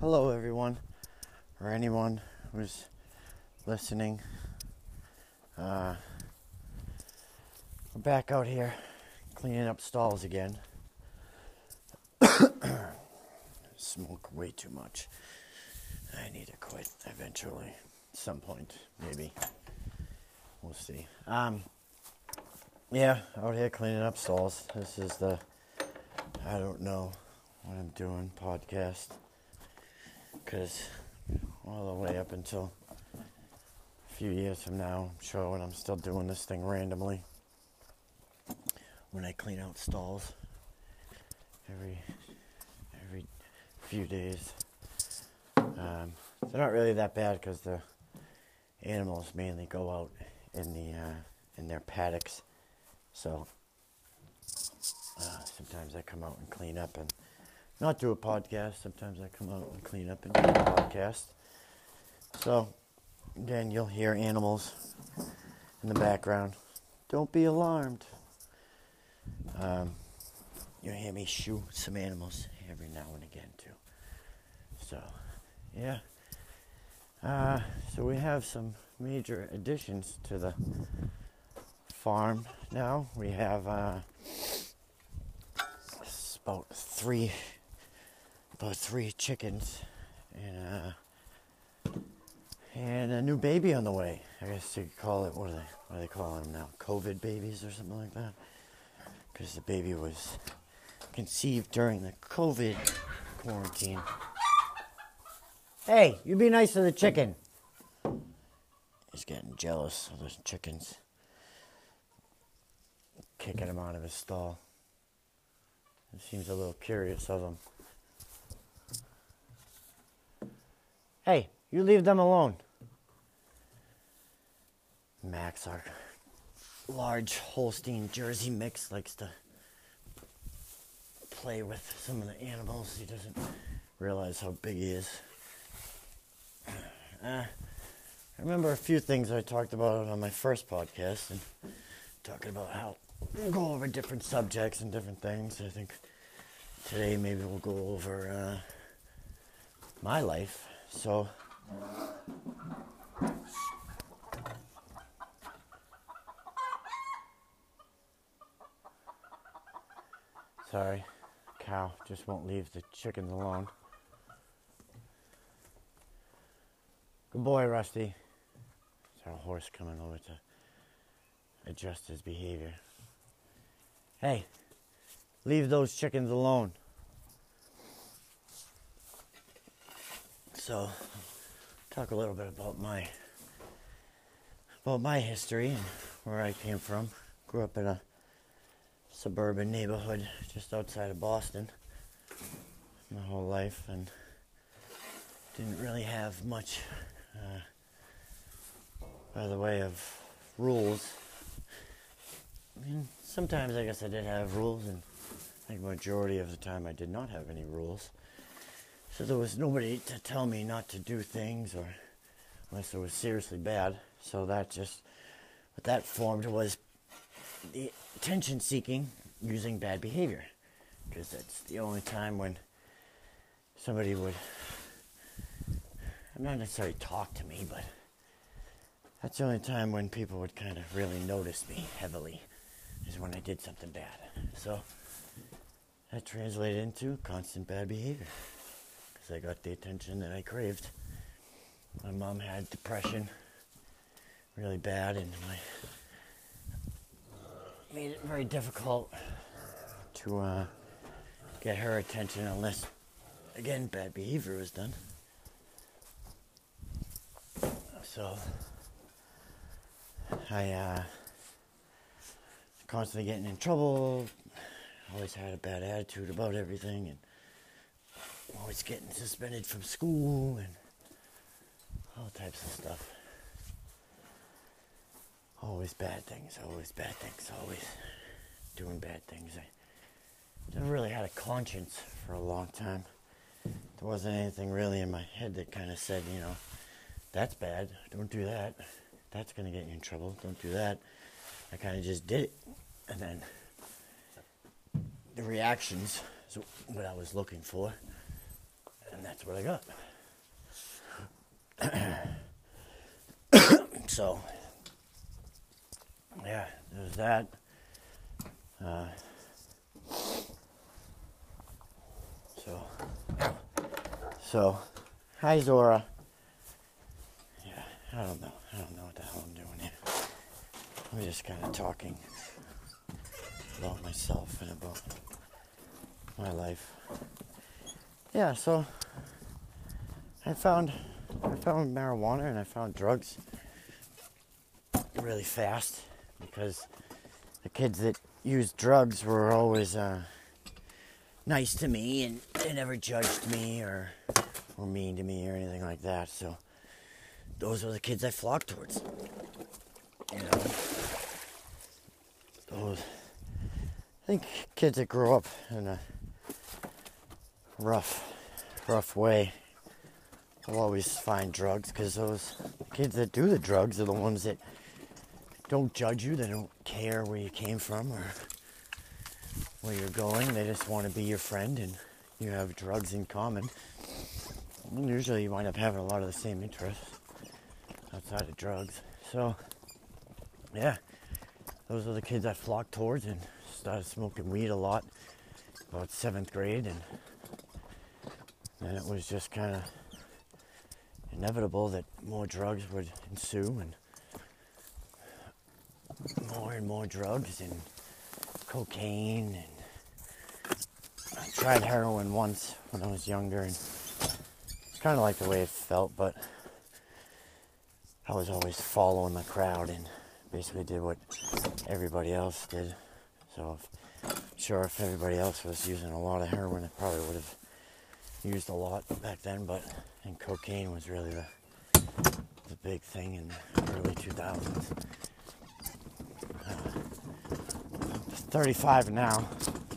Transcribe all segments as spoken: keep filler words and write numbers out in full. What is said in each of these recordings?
Hello everyone, or anyone who's listening. Uh, I'm back out here cleaning up stalls again. Smoke way too much. I need to quit eventually, at some point, maybe. We'll see. Um, yeah, out here cleaning up stalls. This is the I Don't Know What I'm Doing podcast. Because all the way up until a few years from now, I'm sure when I'm still doing this thing randomly, when I clean out stalls every every few days. Um, they're not really that bad because the animals mainly go out in the uh, in their paddocks. So uh, sometimes I come out and clean up and not do a podcast. Sometimes I come out and clean up and do a podcast. So again, you'll hear animals in the background. Don't be alarmed. Um, you'll hear me shoo some animals every now and again too. So yeah. Uh, so we have some major additions to the farm now. We have uh, about three, about three chickens, and uh, and a new baby on the way. I guess you could call it, what do they what do they call them now? COVID babies or something like that, because the baby was conceived during the COVID quarantine. Hey, you be nice to the chicken. He's getting jealous of those chickens. Kicking him out of his stall. It seems a little curious of him. Hey, you leave them alone. Max, our large Holstein Jersey mix, likes to play with some of the animals. He doesn't realize how big he is. Uh, I remember a few things I talked about on my first podcast, and talking about how we'll go over different subjects and different things. I think today maybe we'll go over uh, my life. So, sorry, cow just won't leave the chickens alone. Good boy, Rusty. There's our horse coming over to adjust his behavior. Hey, leave those chickens alone. So, talk a little bit about my about my history and where I came from. Grew up in a suburban neighborhood just outside of Boston my whole life, and didn't really have much uh, by the way of rules. I mean, sometimes I guess I did have rules, and I think the majority of the time I did not have any rules. So there was nobody to tell me not to do things, or unless it was seriously bad. So that just, what that formed was the attention seeking using bad behavior. Because that's the only time when somebody would, I'm not necessarily talk to me, but that's the only time when people would kind of really notice me heavily, is when I did something bad. So that translated into constant bad behavior, because I got the attention that I craved. My mom had depression really bad, and I made it very difficult to uh, get her attention unless, again, bad behavior was done. So I uh, constantly getting in trouble, always had a bad attitude about everything, and always getting suspended from school and all types of stuff. Always bad things, always bad things, always doing bad things. I never really had a conscience for a long time. There wasn't anything really in my head that kind of said, you know, that's bad, don't do that. That's going to get you in trouble, don't do that. I kind of just did it, and then the reactions is what I was looking for, and that that's what I got. So, yeah, there's that. Uh, so, so, hi Zora. Yeah, I don't know. I don't know what the hell I'm doing here. I'm just kind of talking about myself and about my life. Yeah, so I found I found marijuana and I found drugs really fast because the kids that used drugs were always uh, nice to me, and they never judged me or were mean to me or anything like that. So those were the kids I flocked towards. You know, those I think kids that grow up in a rough, rough way will always find drugs, because those kids that do the drugs are the ones that don't judge you. They don't care where you came from or where you're going. They just want to be your friend, and you have drugs in common. And usually you wind up having a lot of the same interests outside of drugs. So, yeah, those are the kids I flocked towards, and started smoking weed a lot about seventh grade, and then it was just kind of inevitable that more drugs would ensue, and more and more drugs and cocaine. And I tried heroin once when I was younger, and it's kind of like the way it felt, but I was always following the crowd and basically did what everybody else did. So I'm sure if everybody else was using a lot of heroin, I probably would have used a lot back then, but and cocaine was really the, the big thing in the early two thousands. Uh, I'm thirty-five now,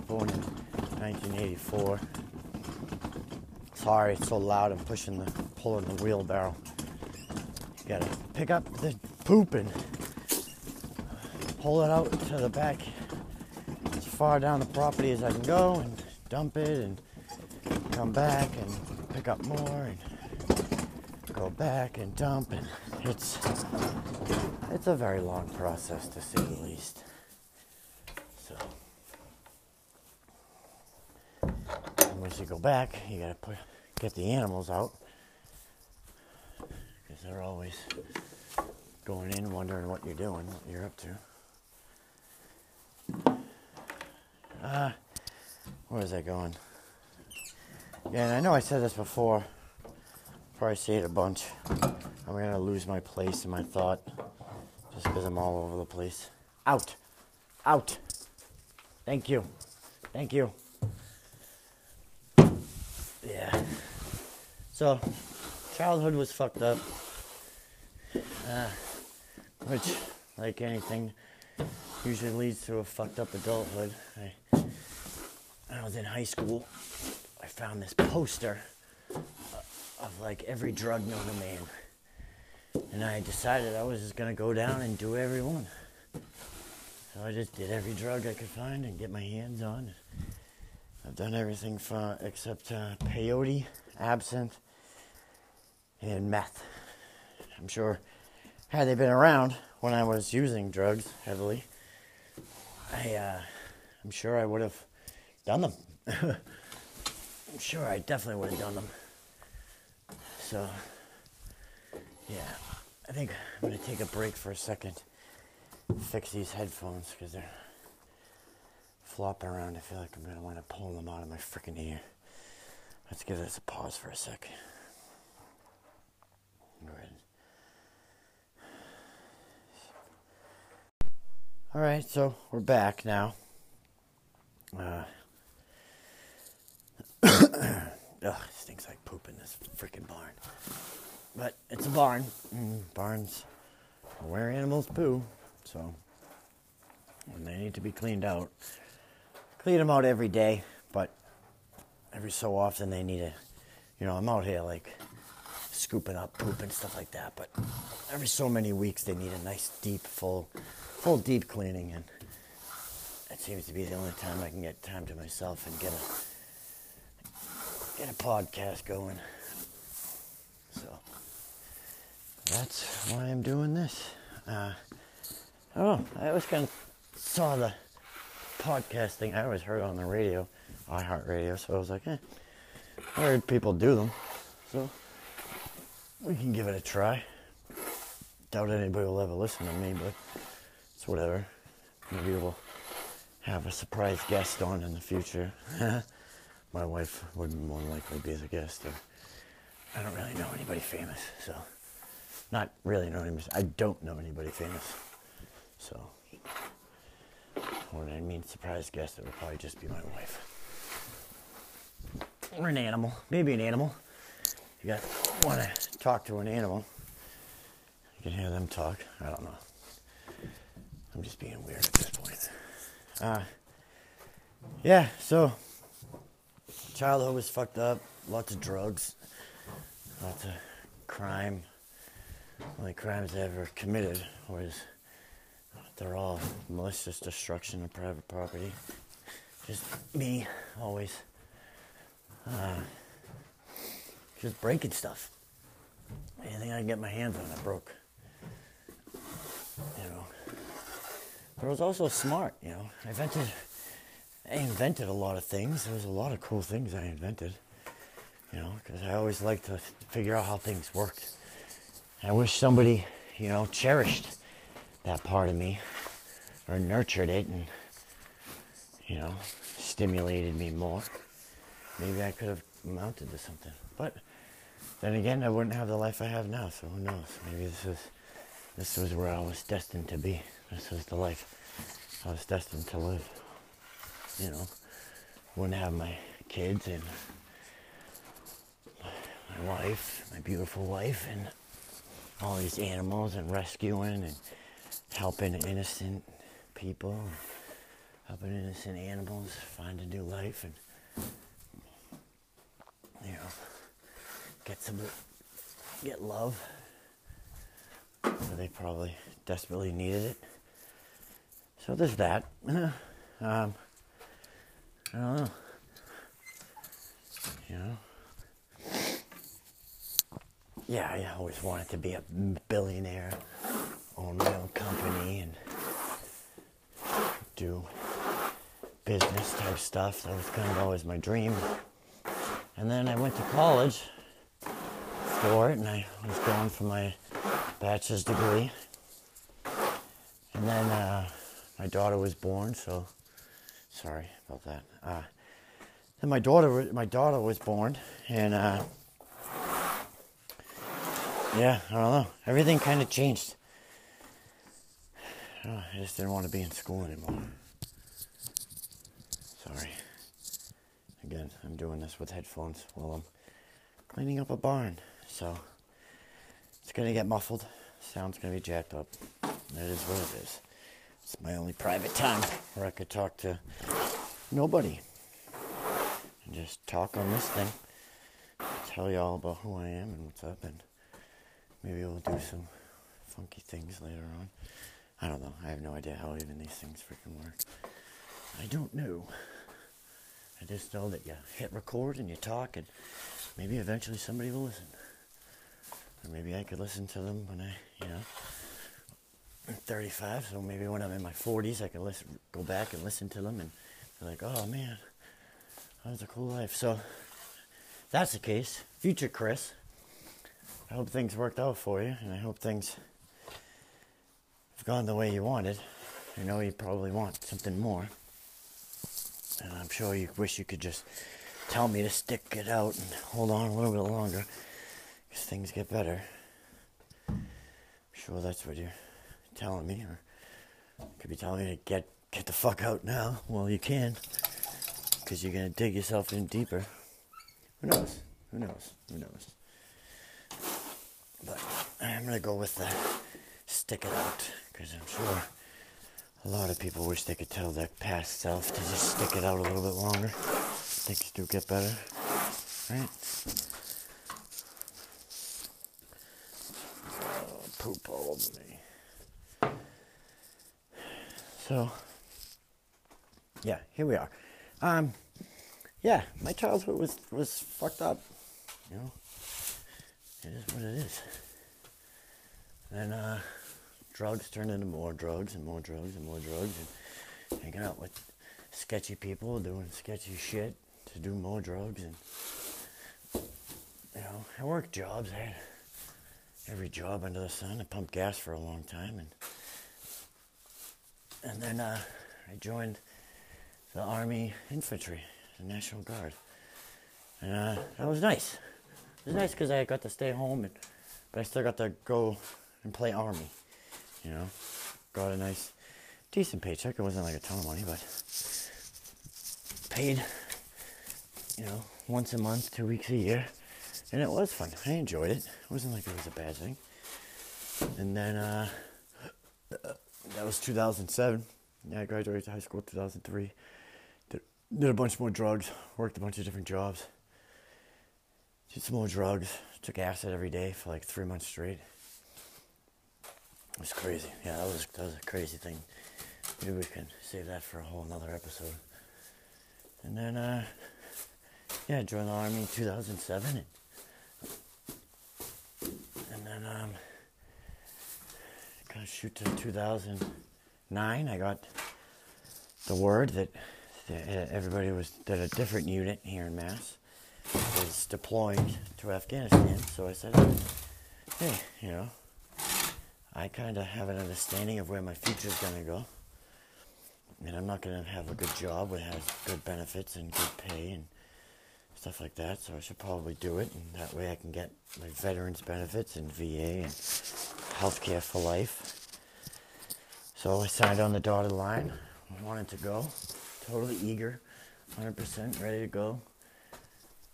born in nineteen eighty-four. Sorry, it's so loud, I'm pushing the, pulling the wheelbarrow. You gotta pick up the poop and pull it out to the back, far down the property as I can go, and dump it and come back and pick up more and go back and dump, and it's it's a very long process, to say the least. So once you go back, you gotta put, get the animals out, because they're always going in wondering what you're doing, what you're up to. Uh, where is that going? Yeah, and I know I said this before. Probably say it a bunch. I'm going to lose my place in my thought just because I'm all over the place. Out. Out. Thank you. Thank you. Yeah. So, childhood was fucked up. Uh, which, like anything, usually leads to a fucked up adulthood. I, when I was in high school, I found this poster of like every drug known to man, and I decided I was just gonna go down and do every one. So I just did every drug I could find and get my hands on. I've done everything for, except uh, peyote, absinthe, and meth. I'm sure, had they been around when I was using drugs heavily, I, uh, I'm sure I would have done them. I'm sure I definitely would have done them. So, yeah, I think I'm going to take a break for a second and fix these headphones, because they're flopping around. I feel like I'm going to want to pull them out of my freaking ear. Let's give this a pause for a sec. All right. All right, so we're back now. Uh, Ugh, it stinks like poop in this freaking barn. But it's a barn. Mm, barns are where animals poo. So when they need to be cleaned out, clean them out every day. But every so often they need a, you know, I'm out here like scooping up poop and stuff like that. But every so many weeks they need a nice deep full... full deep cleaning, and it seems to be the only time I can get time to myself and get a get a podcast going. So that's why I'm doing this. Uh, I don't know. I always kind of saw the podcast thing. I always heard it on the radio, iHeartRadio. So I was like, eh, I heard people do them. So we can give it a try. Doubt anybody will ever listen to me, but it's whatever. Maybe we'll have a surprise guest on in the future. My wife would more likely be the guest. Or I don't really know anybody famous, so not really know anybody. I don't know anybody famous, so when I mean surprise guest, it would probably just be my wife or an animal. Maybe an animal. You got want to talk to an animal. You can hear them talk. I don't know. I'm just being weird at this point. Uh, yeah, so childhood was fucked up. Lots of drugs. Lots of crime. Only crimes I ever committed was they're all malicious destruction of private property. Just me, always. Uh, just breaking stuff. Anything I can get my hands on, I broke. You know. But I was also smart, you know. I invented, I invented a lot of things. There was a lot of cool things I invented, you know, because I always liked to figure out how things worked. I wish somebody, you know, cherished that part of me or nurtured it and, you know, stimulated me more. Maybe I could have amounted to something. But then again, I wouldn't have the life I have now, so who knows? Maybe this was, this was where I was destined to be. This was the life I was destined to live. You know, wouldn't have my kids and my wife, my beautiful wife, and all these animals and rescuing and helping innocent people, and helping innocent animals find a new life and, you know, get some, get love. So they probably desperately needed it. So there's that. um, I don't know. You know? Yeah, I always wanted to be a billionaire, own my own company, and do business type stuff. That was kind of always my dream. And then I went to college for it, and I was going for my bachelor's degree, and then uh, my daughter was born. So sorry about that. Uh, then my daughter, my daughter was born, and uh, yeah, I don't know. Everything kind of changed. Oh, I just didn't want to be in school anymore. Sorry. Again, I'm doing this with headphones while I'm cleaning up a barn. So it's gonna get muffled. Sound's gonna be jacked up. That is what it is. It's my only private time where I could talk to nobody and just talk on this thing. Tell y'all about who I am and what's up, and maybe we'll do some funky things later on. I don't know. I have no idea how even these things freaking work. I don't know. I just know that you hit record and you talk, and maybe eventually somebody will listen. Or maybe I could listen to them when I, you know, I'm thirty-five, so maybe when I'm in my forties, I can listen, go back and listen to them and be like, oh, man, that was a cool life. So that's the case. Future Chris, I hope things worked out for you, and I hope things have gone the way you wanted. I know you probably want something more, and I'm sure you wish you could just tell me to stick it out and hold on a little bit longer. Because things get better. I'm sure that's what you're telling me. Or you could be telling me to get get the fuck out now. Well, you can. Because you're going to dig yourself in deeper. Who knows? Who knows? Who knows? But I'm going to go with the stick it out. Because I'm sure a lot of people wish they could tell their past self to just stick it out a little bit longer. Things do get better. Right? Poop all over me. So, yeah, here we are. Um, yeah, my childhood was, was fucked up, you know, it is what it is. And uh, drugs turned into more drugs and more drugs and more drugs, and hanging out with sketchy people, doing sketchy shit to do more drugs, and, you know, I worked jobs, I had every job under the sun, I pumped gas for a long time, and and then uh, I joined the Army Infantry, the National Guard, and uh, that was nice. It was nice because I got to stay home, and but I still got to go and play Army, you know, got a nice, decent paycheck. It wasn't like a ton of money, but paid, you know, once a month, two weeks a year, and it was fun. I enjoyed it. It wasn't like it was a bad thing. And then, uh, that was two thousand seven. Yeah, I graduated high school in two thousand three. Did, did a bunch more drugs, worked a bunch of different jobs, did some more drugs, took acid every day for like three months straight. It was crazy. Yeah, that was that was a crazy thing. Maybe we can save that for a whole nother episode. And then, uh, yeah, I joined the Army in two thousand seven. And, and then, um, kind of shoot to two thousand nine. I got the word that everybody was, that a different unit here in Mass was deploying to Afghanistan. So I said, hey, you know, I kind of have an understanding of where my future is going to go. And I'm not going to have a good job that has good benefits and good pay and stuff like that. So I should probably do it. And that way I can get my veterans benefits and V A and healthcare for life. So I signed on the dotted line. I wanted to go. Totally eager. one hundred percent ready to go.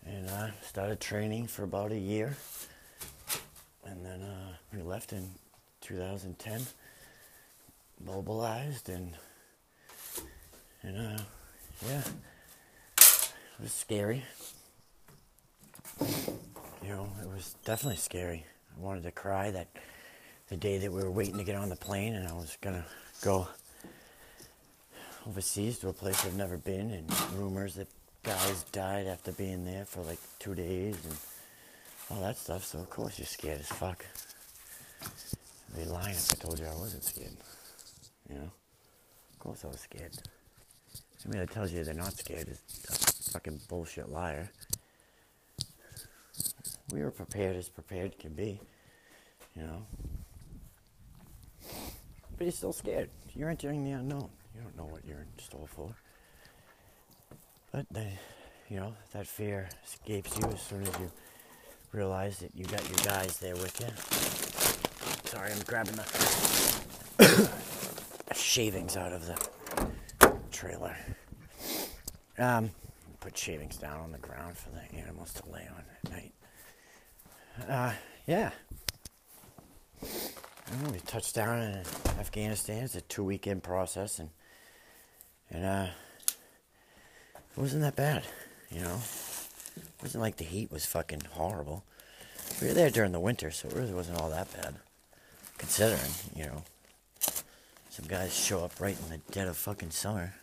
And I uh, started training for about a year. And then uh, we left in two thousand ten, mobilized, and and uh yeah, it was scary, you know, it was definitely scary. I wanted to cry that the day that we were waiting to get on the plane and I was gonna go overseas to a place I've never been, and rumors that guys died after being there for like two days and all that stuff, so of course you're scared as fuck. I'd be lying if I told you I wasn't scared, you know? Of course I was scared. Somebody that tells you they're not scared is a fucking bullshit liar. We were prepared as prepared can be, you know? But you're still scared. You're entering the unknown. You don't know what you're in store for. But, they, you know, that fear escapes you as soon as you realize that you got your guys there with you. Sorry, I'm grabbing the shavings out of the trailer. Um, put shavings down on the ground for the animals to lay on at night. Uh, yeah. I know we touched down in Afghanistan. It's a two-weekend process, and and uh, it wasn't that bad, you know. It wasn't like the heat was fucking horrible. We were there during the winter, so it really wasn't all that bad. Considering, you know, some guys show up right in the dead of fucking summer,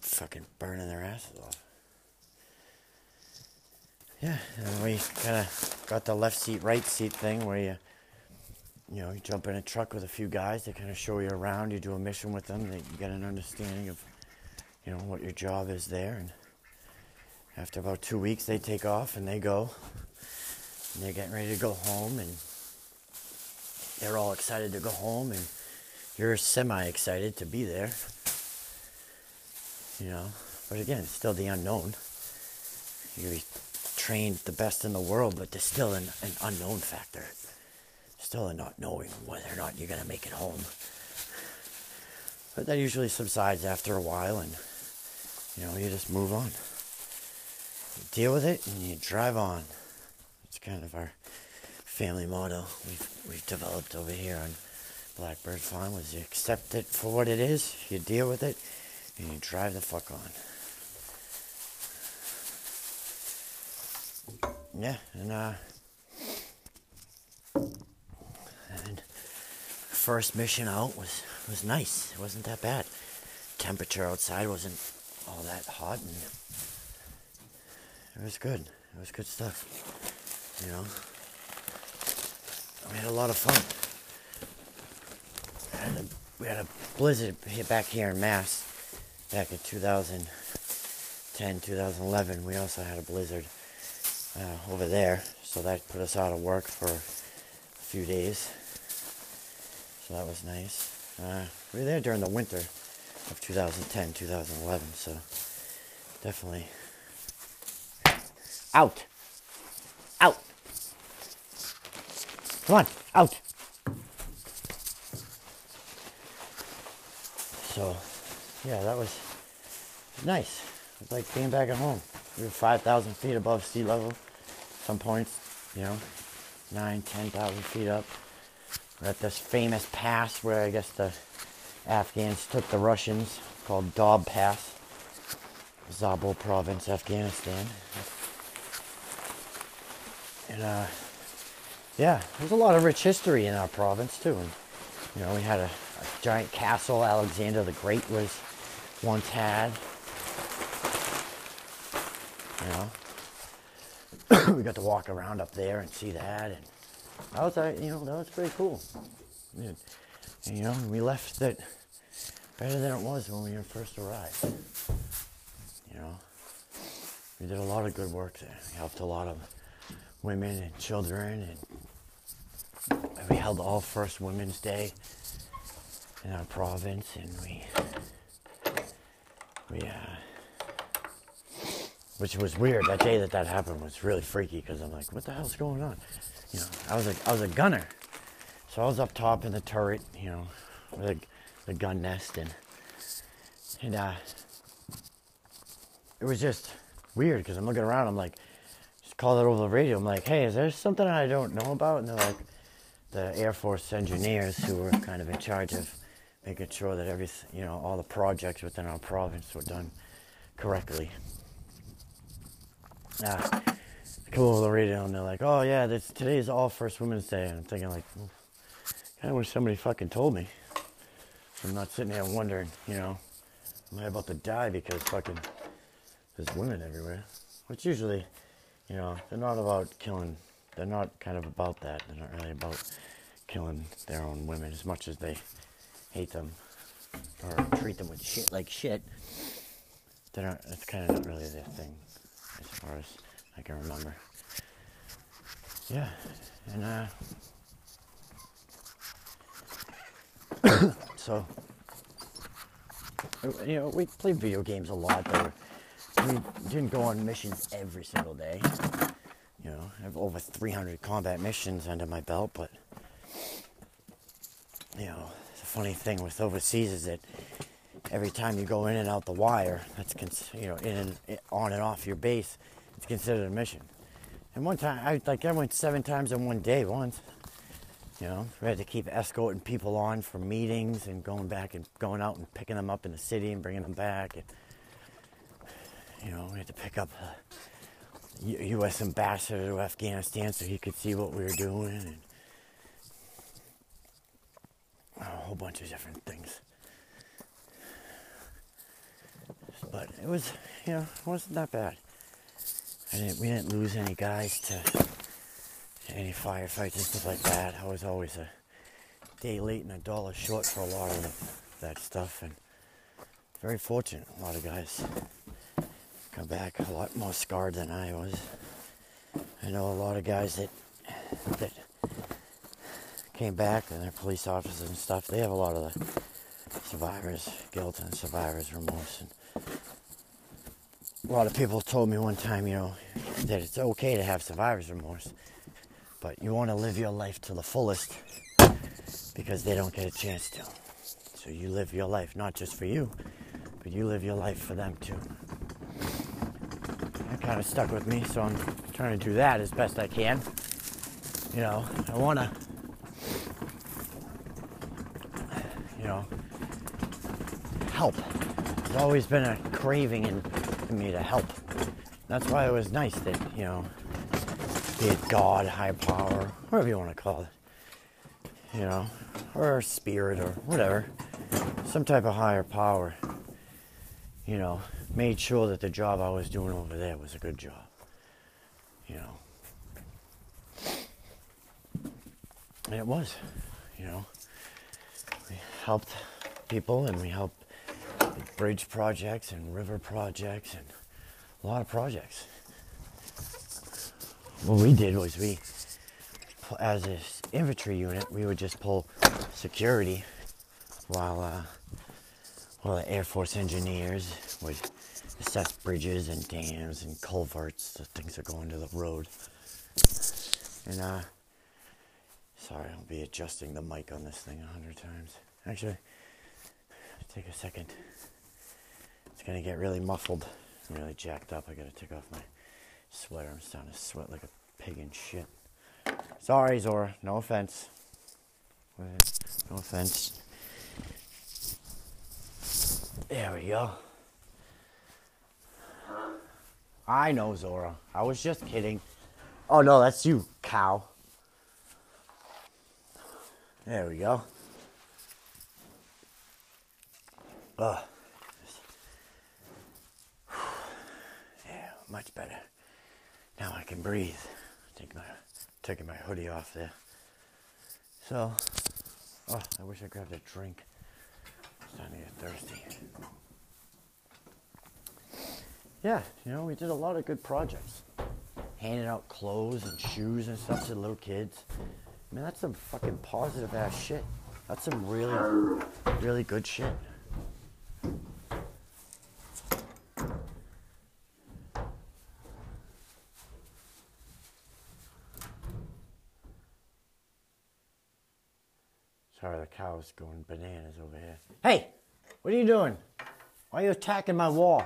fucking burning their asses off. Yeah, and we kind of got the left seat, right seat thing where you, you know, you jump in a truck with a few guys, they kind of show you around, you do a mission with them, you get an understanding of, you know, what your job is there. And after about two weeks, they take off and they go, and they're getting ready to go home, and they're all excited to go home, and you're semi-excited to be there, you know. But again, it's still the unknown. You're trained the best in the world, but there's still an, an unknown factor. Still a not knowing whether or not you're going to make it home. But that usually subsides after a while, and, you know, you just move on. You deal with it, and you drive on. It's kind of our family motto we've, we've developed over here on Blackbird Farm was you accept it for what it is, you deal with it, and you drive the fuck on. Yeah, and uh, and first mission out was, was nice. It wasn't that bad. Temperature outside wasn't all that hot, and it was good. It was good stuff, you know. We had a lot of fun. We had a, we had a blizzard hit back here in Mass back in two thousand ten, two thousand eleven. We also had a blizzard uh, over there, so that put us out of work for a few days. So that was nice. Uh, we were there during the winter of two thousand ten, two thousand eleven, so definitely out, out, come on, out. So, yeah, that was nice. It was like being back at home. We were five thousand feet above sea level, some points, you know, nine, ten thousand feet up. We're at this famous pass where I guess the Afghans took the Russians, called Dob Pass, Zabul Province, Afghanistan. And, uh, yeah, there's a lot of rich history in our province, too. And, you know, we had a, a giant castle Alexander the Great was once had. You know, we got to walk around up there and see that. And I was like, you know, that was pretty cool. And, you know, we left that better than it was when we first arrived. You know, we did a lot of good work there. We helped a lot of women and children, and we held all First Women's Day in our province, and we, we, uh, which was weird. That day that that happened was really freaky, because I'm like, what the hell's going on? You know, I was a, I was a gunner. So I was up top in the turret, you know, with the, the gun nest, and, and uh, it was just weird, because I'm looking around, I'm like, just called it over the radio, I'm like, hey, is there something I don't know about? And they're like, the Air Force engineers who were kind of in charge of making sure that every, you know, all the projects within our province were done correctly. Uh, I come over the radio, and they're like, oh yeah, this, today's all First Women's Day, and I'm thinking like, well, I wish somebody fucking told me. I'm not sitting there wondering, you know, am I about to die because fucking there's women everywhere? Which usually, you know, they're not about killing, they're not kind of about that. They're not really about killing their own women as much as they hate them or treat them with shit like shit. They're not, it's kind of not really their thing as far as I can remember. Yeah, and uh, so, you know, we played video games a lot, but we didn't go on missions every single day. You know, I have over three hundred combat missions under my belt, but, you know, the funny thing with overseas is that every time you go in and out the wire, that's, cons- you know, in and in, on and off your base, it's considered a mission. And one time, I like I went seven times in one day once. You know, we had to keep escorting people on for meetings and going back and going out and picking them up in the city and bringing them back. And, you know, we had to pick up a U S ambassador to Afghanistan so he could see what we were doing, and a whole bunch of different things. But it was, you know, it wasn't that bad. I didn't, we didn't lose any guys to, to any firefights and stuff like that. I was always a day late and a dollar short for a lot of the, that stuff. And very fortunate. A lot of guys come back a lot more scarred than I was. I know a lot of guys that that came back, and they're police officers and stuff. They have a lot of the survivors' guilt and survivors' remorse. And a lot of people told me one time, you know, that it's okay to have survivor's remorse, but you want to live your life to the fullest because they don't get a chance to. So you live your life, not just for you, but you live your life for them too. That kind of stuck with me, so I'm trying to do that as best I can. You know, I want to, you know, help. There's always been a craving in me to help. That's why it was nice that, you know, be it God, high power, whatever you want to call it, you know, or spirit or whatever, some type of higher power, you know, made sure that the job I was doing over there was a good job, you know. And it was, you know. We helped people and we helped bridge projects and river projects and a lot of projects. What we did was we, as an infantry unit, we would just pull security while, uh, while the Air Force engineers would assess bridges and dams and culverts, the things that go into the road. And, uh, sorry, I'll be adjusting the mic on this thing a hundred times. Actually, take a second. It's gonna get really muffled, I'm really jacked up. I gotta take off my sweater. I'm starting to sweat like a pig and shit. Sorry, Zora, no offense. No offense. There we go. I know, Zora. I was just kidding. Oh, no, that's you, cow. There we go. Ugh. Yeah, much better. Now I can breathe. Take my, taking my hoodie off there. So, oh, I wish I grabbed a drink. I need a thirsty. Yeah, you know, we did a lot of good projects. Handing out clothes and shoes and stuff to little kids. I mean, that's some fucking positive ass shit. That's some really, really good shit. Sorry, the cow's going bananas over here. Hey! What are you doing? Why are you attacking my wall?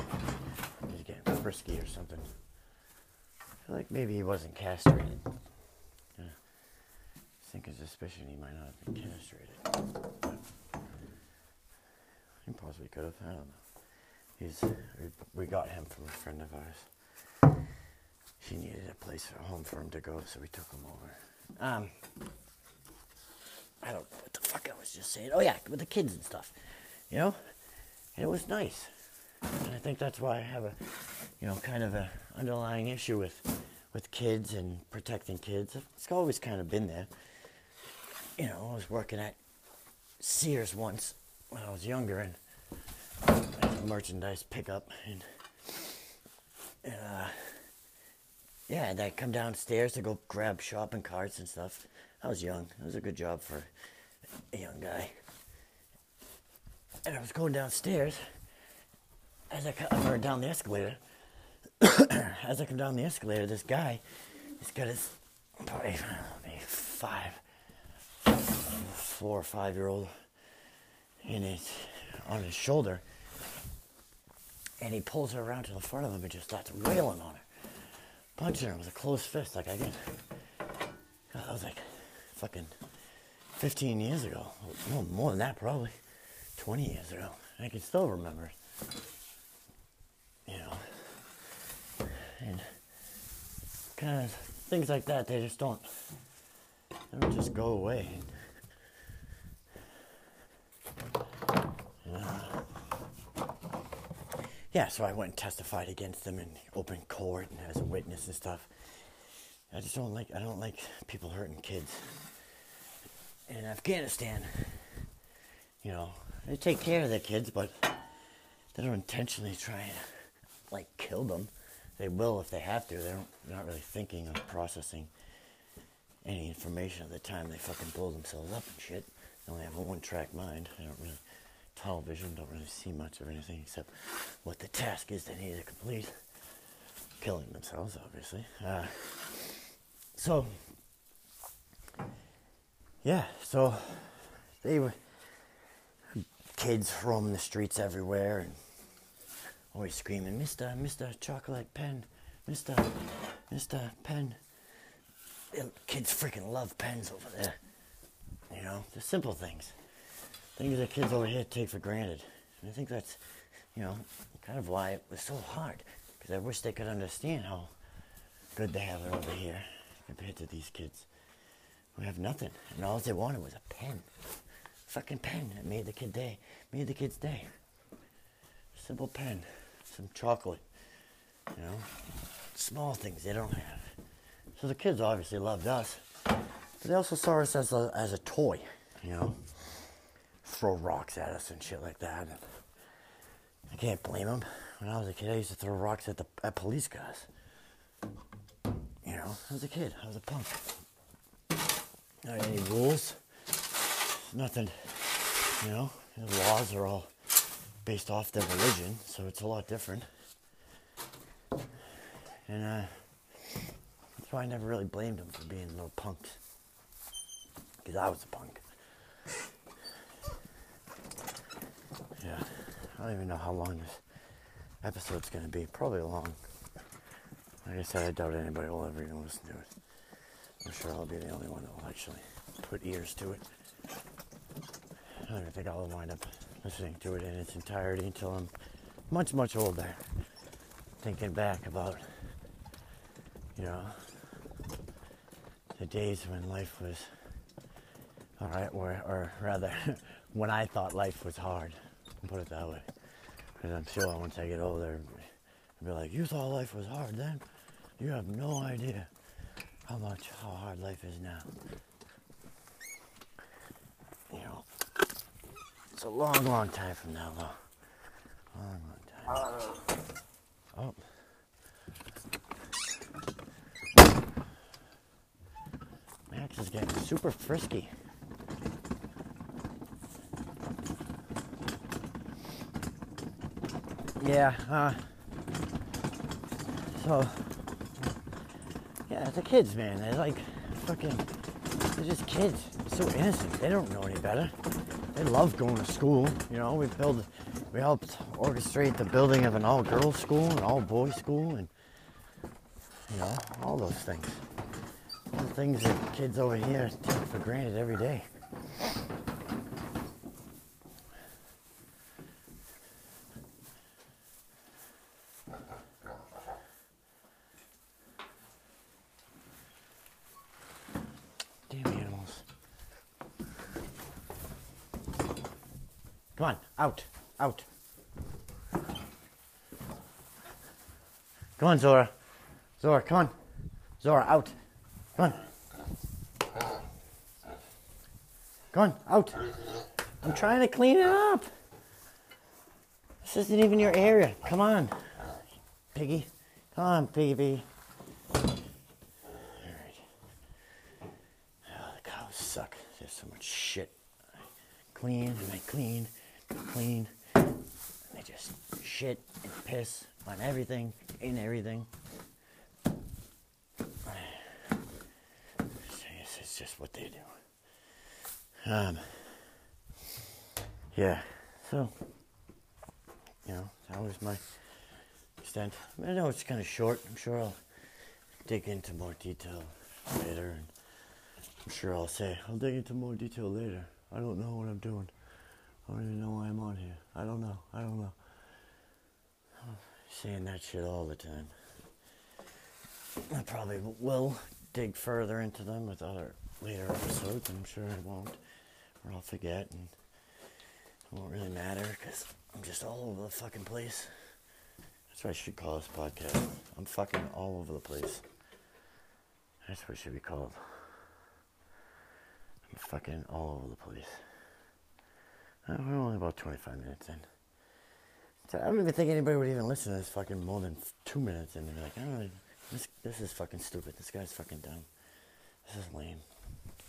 He's getting frisky or something. I feel like maybe he wasn't castrated. Yeah. I think a suspicion he might not have been castrated. But he possibly could have. I don't know. He's, we got him from a friend of ours. She needed a place, a home for him to go, so we took him over. Um, I don't know what the fuck I was just saying. Oh yeah, with the kids and stuff, you know, and it was nice. And I think that's why I have a, you know, kind of a underlying issue with, with kids and protecting kids. It's always kind of been there. You know, I was working at Sears once when I was younger, and as a merchandise pickup, and and uh. Yeah, and I'd come downstairs to go grab shopping carts and stuff. I was young. It was a good job for a young guy. And I was going downstairs. As I come down the escalator, as I come down the escalator, this guy, he's got his probably maybe five, four or five-year-old in his, on his shoulder. And he pulls her around to the front of him and just starts wailing on her. Punching her with a closed fist, like I did. God, that was like fucking fifteen years ago. No, more than that, probably. twenty years ago. I can still remember it. You know. And kind of things like that, they just don't, they don't just go away. You know. Yeah, so I went and testified against them in open court and as a witness and stuff. I just don't like, I don't like people hurting kids. In Afghanistan, you know, they take care of their kids, but they don't intentionally try and, like, kill them. They will if they have to. They don't, they're not really thinking or processing any information at the time they fucking blow themselves up and shit. They only have a one-track mind. I don't really... Tunnel vision, don't really see much of anything except what the task is they need to complete. Killing themselves, obviously. Uh, so, yeah, so they were kids roaming the streets everywhere and always screaming, Mister, Mister Chocolate Pen, Mister, Mister Pen. Kids freaking love pens over there. You know, the simple things. Things that kids over here take for granted. And I think that's, you know, kind of why it was so hard. Because I wish they could understand how good they have it over here compared to these kids who have nothing. And all they wanted was a pen. Fucking pen that made the kid day. Made the kid's day. simple pen, some chocolate, you know, small things they don't have. So the kids obviously loved us, but they also saw us as a, as a toy, you know, throw rocks at us and shit like that. And I can't blame them. When I was a kid, I used to throw rocks at the at police cars. You know, I was a kid, I was a punk. Not any rules, nothing, you know, the laws are all based off their religion, so it's a lot different. And uh, that's why I never really blamed them for being no punks, because I was a punk. Yeah, I don't even know how long this episode's going to be, probably long. Like I said, I doubt anybody will ever even listen to it. I'm sure I'll be the only one that will actually put ears to it. I don't even think I'll wind up listening to it in its entirety until I'm much, much older. Thinking back about, you know, the days when life was all right, or, or rather, when I thought life was hard. Put it that way. Because I'm sure once I get older, be like, you thought life was hard then? You have no idea how much, how hard life is now. You know, it's a long, long time from now, though. Long, long time. Oh. Max is getting super frisky. Yeah, uh... So, yeah, the kids, man, they're like fucking, they're just kids, they're so innocent, they don't know any better. They love going to school, you know, we build, we helped orchestrate the building of an all-girls school, an all-boys school, and, you know, all those things. All the things that kids over here take for granted every day. Come on, out, out. Come on, Zora. Zora, come on. Zora, out. Come on. Come on, out. I'm trying to clean it up. This isn't even your area. Come on, piggy. Come on, piggy, piggy. All right. Oh, the cows suck. There's so much shit. I clean and I clean. Clean, and they just shit and piss on everything, in everything. So yes, it's just what they do. Um, yeah, so, you know, that was my extent. I mean, I know it's kind of short. I'm sure I'll dig into more detail later. And I'm sure I'll say, I'll dig into more detail later. I don't know what I'm doing. I don't even know why I'm on here. I don't know. I don't know. I'm saying that shit all the time. I probably will dig further into them with other later episodes. I'm sure I won't. Or I'll forget. And it won't really matter because I'm just all over the fucking place. That's what I should call this podcast. I'm fucking all over the place. That's what it should be called. I'm fucking all over the place. We're only about twenty-five minutes in. So I don't even think anybody would even listen to this fucking more than two minutes in. They'd be like, oh, this, this is fucking stupid. This guy's fucking dumb. This is lame.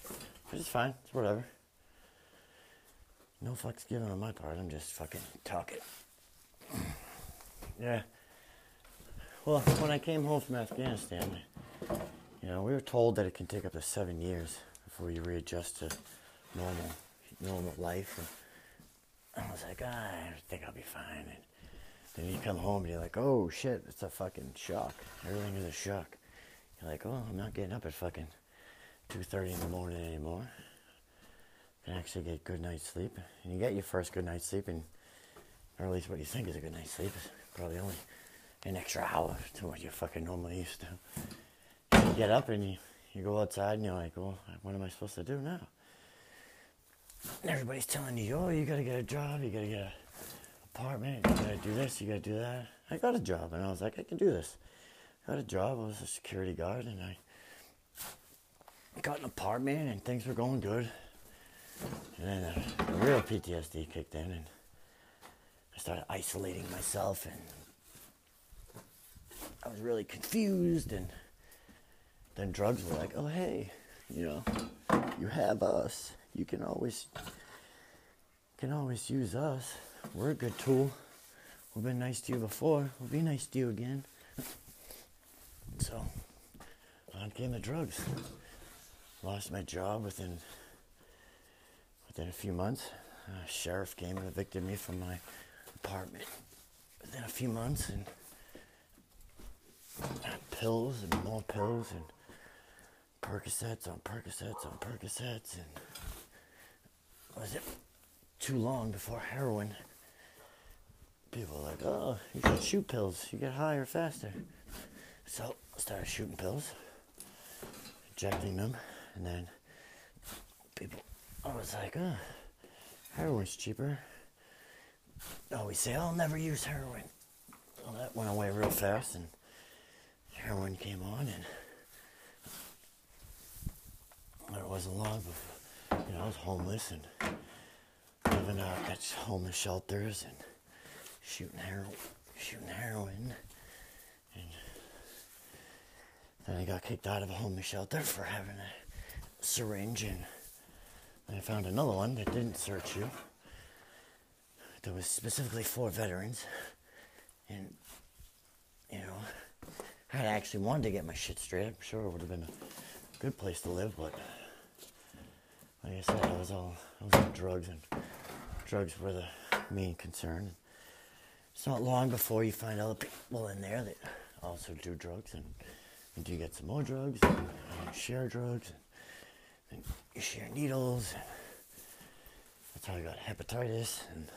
But it's fine. It's whatever. No fucks given on my part. I'm just fucking talking. Yeah. Well, when I came home from Afghanistan, you know, we were told that it can take up to seven years before you readjust to normal, normal life. And I was like, ah, I think I'll be fine. And then you come home and you're like, oh shit, it's a fucking shock. Everything is a shock. You're like, oh, I'm not getting up at fucking two thirty in the morning anymore. I can actually get a good night's sleep. And you get your first good night's sleep, and or at least what you think is a good night's sleep, is probably only an extra hour to what you're fucking normally used to. And you get up and you, you go outside and you're like, well, what am I supposed to do now? And everybody's telling you, oh, you gotta get a job, you gotta get a Paul, man, you gotta do this, you gotta do that. I got a job, and I was like, I can do this. I got a job, I was a security guard, and I got an apartment, and things were going good. And then a, a real P T S D kicked in, and I started isolating myself, and I was really confused, and then drugs were like, oh, hey, you know, you have us. You can always, can always use us. We're a good tool. We've been nice to you before. We'll be nice to you again. So, on came the drugs. Lost my job within within a few months. A sheriff came and evicted me from my apartment within a few months, and pills and more pills and Percocets on Percocets on Percocets, and was it too long before heroin? People were like, oh, you should shoot pills, you get higher faster. So I started shooting pills, injecting them, and then people, I was like, oh, heroin's cheaper. Always say, I'll never use heroin. Well, that went away real fast, and heroin came on, and it wasn't long before, you know, I was homeless and living out at homeless shelters and shooting heroin, shooting heroin, and then I got kicked out of a homeless shelter for having a syringe, and then I found another one that didn't search you, that was specifically for veterans, and, you know, I actually wanted to get my shit straight. I'm sure it would have been a good place to live, but like I said, I was all I was on drugs, and drugs were the main concern. It's not long before you find other people in there that also do drugs, and you do get some more drugs, and you share drugs, and you share needles, and that's how I got hepatitis, and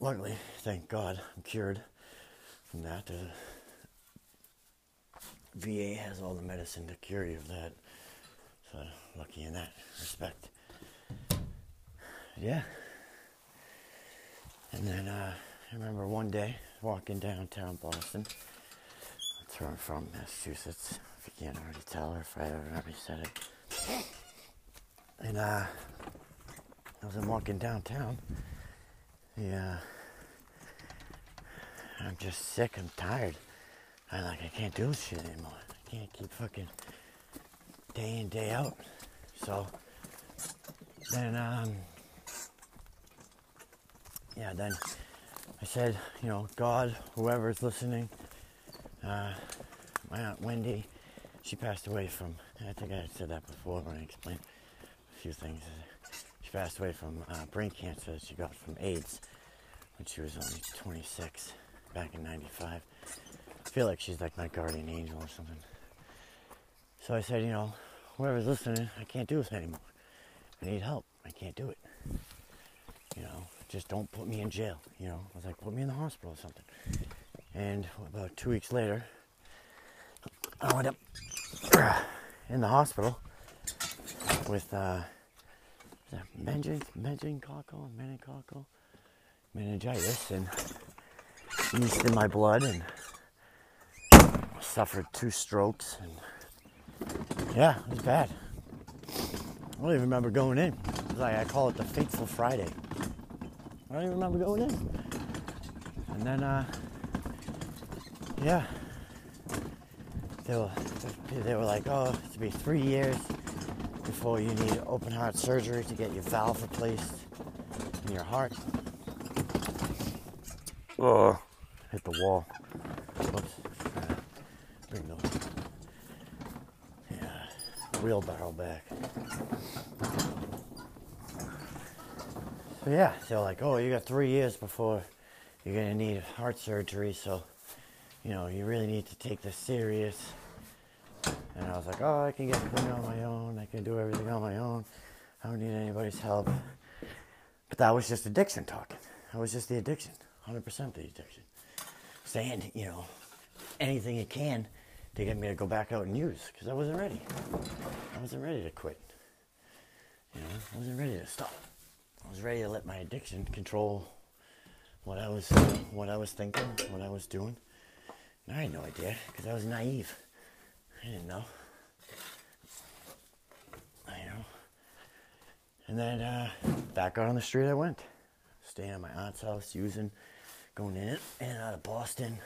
luckily, thank God, I'm cured from that. To, V A has all the medicine to cure you of that, so lucky in that respect. Yeah. And then uh, I remember one day walking downtown Boston. That's where I'm from, Massachusetts. If you can't already tell, or if I haven't already said it. And uh, I was walking downtown. Yeah. I'm just sick. I'm tired. I like I can't do this shit anymore. I can't keep fucking day in, day out. So then um yeah, then I said, you know, God, whoever's listening, uh my Aunt Wendy, she passed away from I think I had said that before when I explained a few things. She passed away from uh, brain cancer that she got from AIDS when she was only twenty-six back in ninety-five. I feel like she's like my guardian angel or something. So I said, you know, whoever's listening, I can't do this anymore. I need help. I can't do it. You know, just don't put me in jail. You know, I was like, put me in the hospital or something. And about two weeks later, I went up in the hospital with uh, meningitis, meningococcal, meningococcal, meningitis, and yeast in my blood, and suffered two strokes, and yeah, it was bad. I don't even remember going in. Like I call it the Fateful Friday. I don't even remember going in. And then, uh, yeah, they were they were like, oh, it's to be three years before you need open heart surgery to get your valve replaced in your heart. Oh, hit the wall. Oops. Bring those yeah, wheelbarrow back. So yeah, they're like, oh, you got three years before you're gonna need heart surgery, so you know you really need to take this serious. And I was like, oh, I can get clean on my own. I can do everything on my own. I don't need anybody's help. But that was just addiction talking. That was just the addiction, one hundred percent the addiction. Saying, you know, anything you can to get me to go back out and use, because I wasn't ready. I wasn't ready to quit. You know, I wasn't ready to stop. I was ready to let my addiction control what I was, what I was thinking, what I was doing. And I had no idea, because I was naive. I didn't know. I know. And then uh, back out on the street I went. Staying at my aunt's house, using, going in and out of Boston.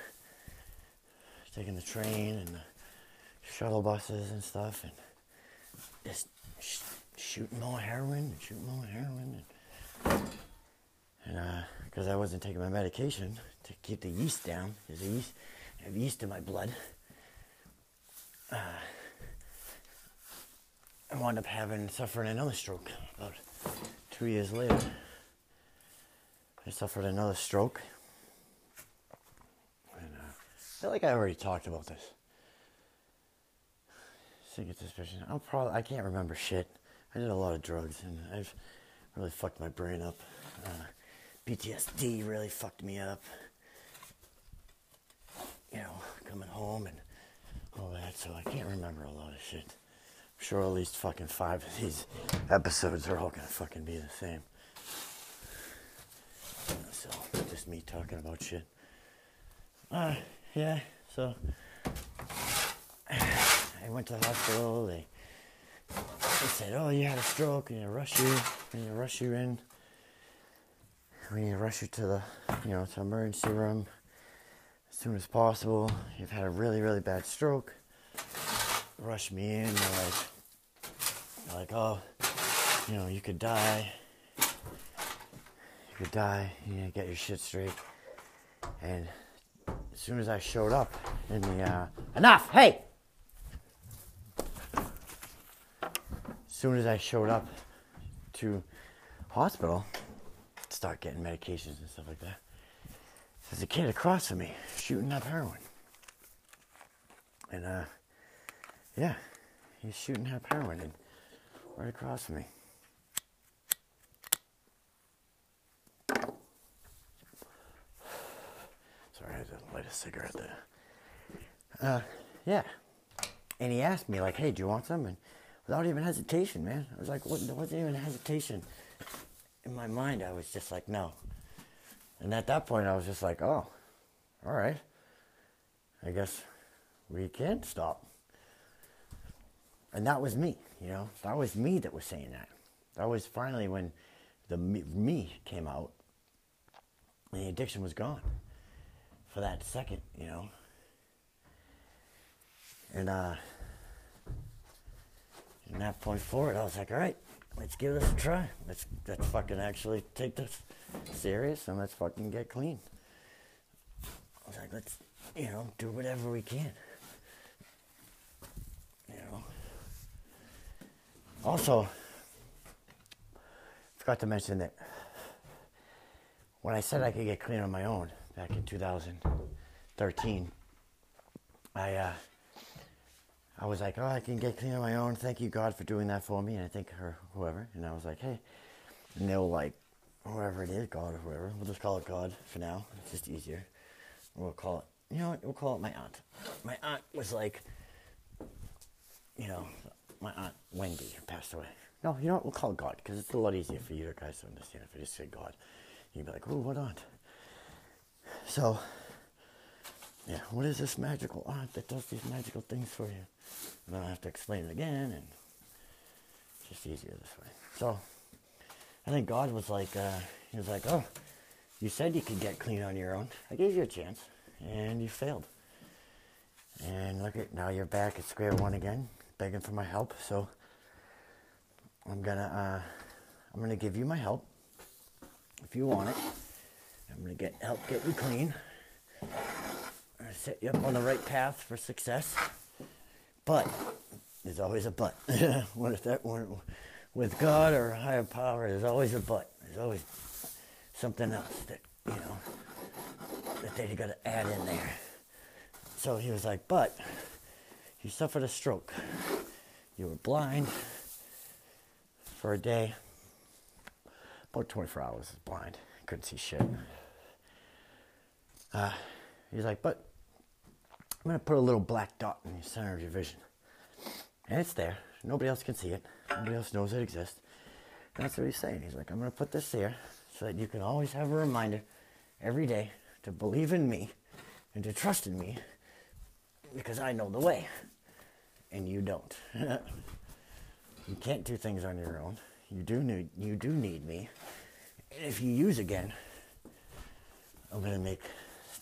Taking the train and the shuttle buses and stuff, and just sh- shooting more heroin and shooting more heroin. And, and uh, because I wasn't taking my medication to keep the yeast down, because yeast, I have yeast in my blood. Uh, I wound up having, suffering another stroke about two years later. I suffered another stroke. And, uh, I feel like I already talked about this. Sick of suspicion. I'm probably, I can't remember shit. I did a lot of drugs and I've really fucked my brain up. Uh, P T S D really fucked me up. You know, coming home and all that, so I can't remember a lot of shit. I'm sure at least fucking five of these episodes are all gonna fucking be the same. So, just me talking about shit. Uh, yeah, so I went to the hospital. They, they said, oh, you had a stroke, and you rush you, and you rush you in. We need to rush you to the, you know, to emergency room as soon as possible. You've had a really, really bad stroke. Rush me in. They're like, they're like, oh, you know, you could die. You could die. You need to get your shit straight. And as soon as I showed up in the, uh, enough, hey! As soon as I showed up to hospital, start getting medications and stuff like that. There's a kid across from me shooting up heroin. And, uh, yeah, he's shooting up heroin and right across from me. Sorry, I had to light a cigarette there. Uh, yeah. And he asked me, like, hey, do you want some? And without even hesitation, man. I was like, what? There wasn't even hesitation. In my mind, I was just like, no. And at that point, I was just like, oh, all right. I guess we can stop. And that was me, you know. That was me that was saying that. That was finally when the me came out. And the addiction was gone for that second, you know. And uh, from that point forward, I was like, all right. Let's give this a try. Let's let's fucking actually take this serious and let's fucking get clean. I was like, let's, you know, do whatever we can. You know. Also, forgot to mention that when I said I could get clean on my own back in two thousand thirteen, I uh I was like, oh, I can get clean on my own. Thank you, God, for doing that for me. And I think her, whoever. And I was like, hey. And they were like, whoever it is, God or whoever. We'll just call it God for now. It's just easier. We'll call it, you know what? We'll call it my aunt. My aunt was like, you know, my Aunt Wendy who passed away. No, you know what? We'll call it God because it's a lot easier for you guys to understand if I just say God. You'd be like, oh, what aunt? So, yeah, what is this magical aunt that does these magical things for you? And then I have to explain it again, and it's just easier this way. So, I think God was like, uh, he was like, oh, you said you could get clean on your own. I gave you a chance, and you failed. And look at, now you're back at square one again, begging for my help. So, I'm gonna, uh, I'm gonna give you my help, if you want it. I'm gonna get help get you clean. I'm gonna set you up on the right path for success. But, there's always a but. What if that weren't with God or higher power, there's always a but. There's always something else that, you know, that they got to add in there. So he was like, but, you suffered a stroke. You were blind for a day. About twenty-four hours was blind. Couldn't see shit. Uh, he's like, but, I'm going to put a little black dot in the center of your vision. And it's there. Nobody else can see it. Nobody else knows it exists. And that's what he's saying. He's like, I'm going to put this here so that you can always have a reminder every day to believe in me and to trust in me because I know the way, and you don't. You can't do things on your own. You do need, you do need me. And if you use again, I'm going to make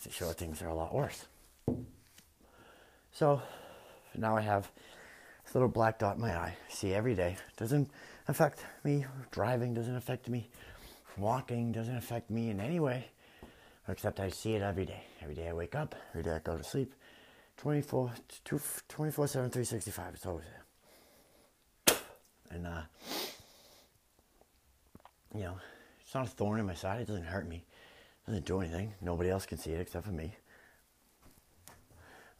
sure things are a lot worse. So now I have this little black dot in my eye. I see every day. Doesn't affect me. Driving doesn't affect me. Walking doesn't affect me in any way, except I see it every day. Every day I wake up. Every day I go to sleep. twenty-four seven, three sixty-five. It's always there. And, uh, you know, it's not a thorn in my side. It doesn't hurt me. It doesn't do anything. Nobody else can see it except for me.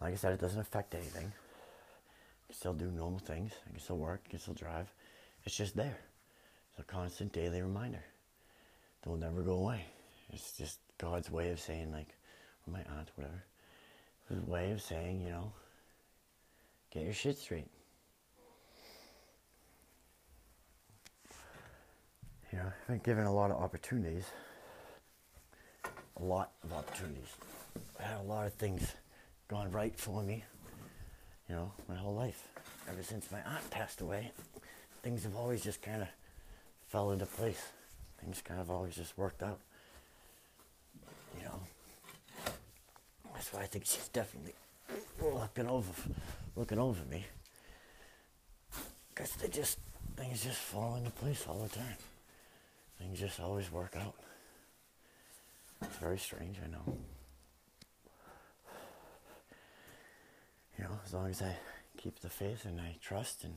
Like I said, it doesn't affect anything. I can still do normal things. I can still work. I can still drive. It's just there. It's a constant daily reminder. It will never go away. It's just God's way of saying, like, or my aunt, whatever. His way of saying, you know, get your shit straight. You know, I've been given a lot of opportunities. A lot of opportunities. I had a lot of things gone right for me, you know, my whole life. Ever since my aunt passed away, things have always just kind of fell into place. Things kind of always just worked out, you know. That's why I think she's definitely looking over, looking over me. Because they just, things just fall into place all the time. Things just always work out. It's very strange, I know. You know, as long as I keep the faith and I trust and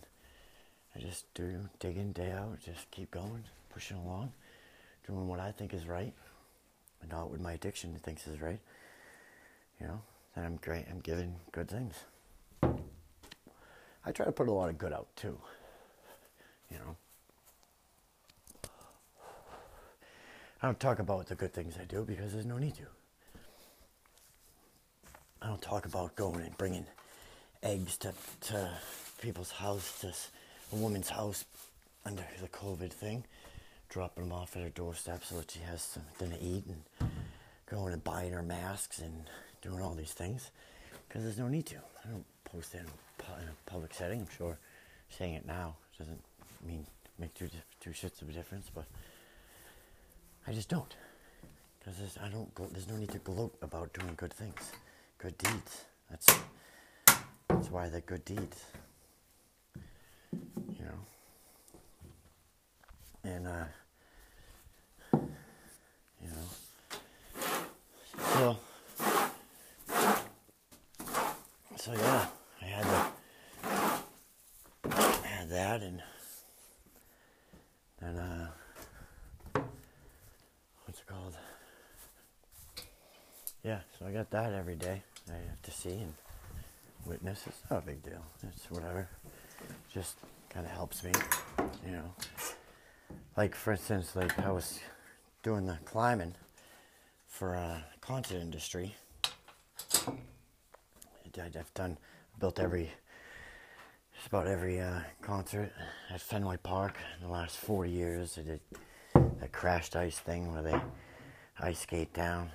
I just do dig in, day out, just keep going, pushing along, doing what I think is right and not what my addiction thinks is right, you know, then I'm great. I'm giving good things. I try to put a lot of good out too, you know. I don't talk about the good things I do because there's no need to. I don't talk about going and bringing eggs to, to people's house, to a woman's house under the COVID thing, dropping them off at her doorstep so that she has something to eat, and going and buying her masks and doing all these things because there's no need to. I don't post that in a, in a public setting. I'm sure saying it now doesn't mean make two, two shits of a difference, but I just don't, because there's, I don't go, there's no need to gloat about doing good things. Good deeds. That's that's why they're good deeds. You know? And, uh, you know. So, so yeah, I had, the, I had that, and then, uh, what's it called? Yeah, so I got that every day. I have to see and witness. It's not a big deal. It's whatever. Just kind of helps me, you know. Like, for instance, like I was doing the climbing for a concert industry. I've done, built every, just about every uh, concert at Fenway Park in the last forty years. I did that crashed ice thing where they ice skate down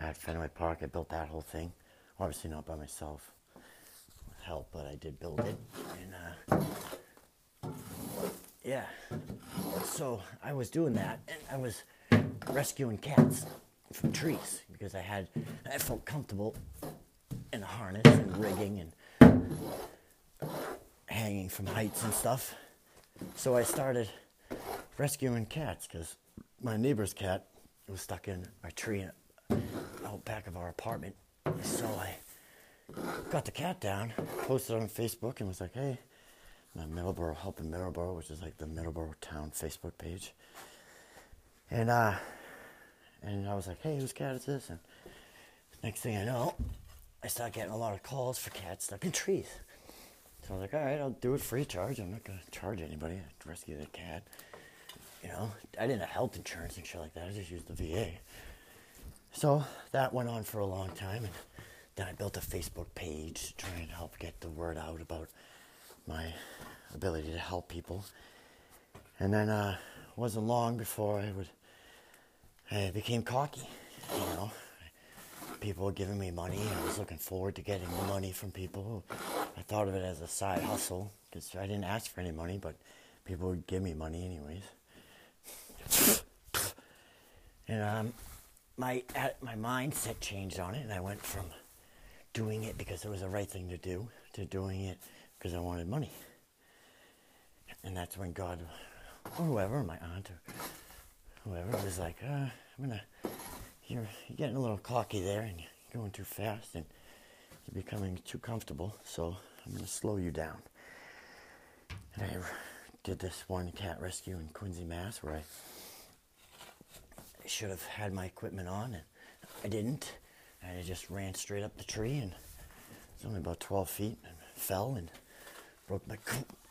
at Fenway Park. I built that whole thing. Obviously not by myself, with help, but I did build it. And uh, yeah, so I was doing that, and I was rescuing cats from trees because I had, I felt comfortable in a harness and rigging and hanging from heights and stuff. So I started rescuing cats because my neighbor's cat was stuck in a tree in out back of our apartment. So I got the cat down, posted on Facebook, and was like, hey, my Middleboro, Help in Middleboro, which is like the Middleboro Town Facebook page. And uh, and I was like, hey, whose cat is this? And next thing I know, I started getting a lot of calls for cats stuck in trees. So I was like, all right, I'll do it free charge. I'm not going to charge anybody to rescue the cat. You know, I didn't have health insurance and shit like that. I just used the V A. So that went on for a long time, and then I built a Facebook page to try and help get the word out about my ability to help people. And then uh, it wasn't long before I would I became cocky, you know, people giving me money. I was looking forward to getting the money from people. I thought of it as a side hustle because I didn't ask for any money, but people would give me money anyways. And um, my my mindset changed on it, and I went from doing it because it was the right thing to do to doing it because I wanted money. And that's when God, or whoever, my aunt or whoever, was like, uh, I'm gonna, you're getting a little cocky there, and you're going too fast, and you're becoming too comfortable, so I'm gonna slow you down. And I did this one cat rescue in Quincy, Mass, where I should have had my equipment on, and I didn't, and I just ran straight up the tree, and it's only about twelve feet, and fell, and broke my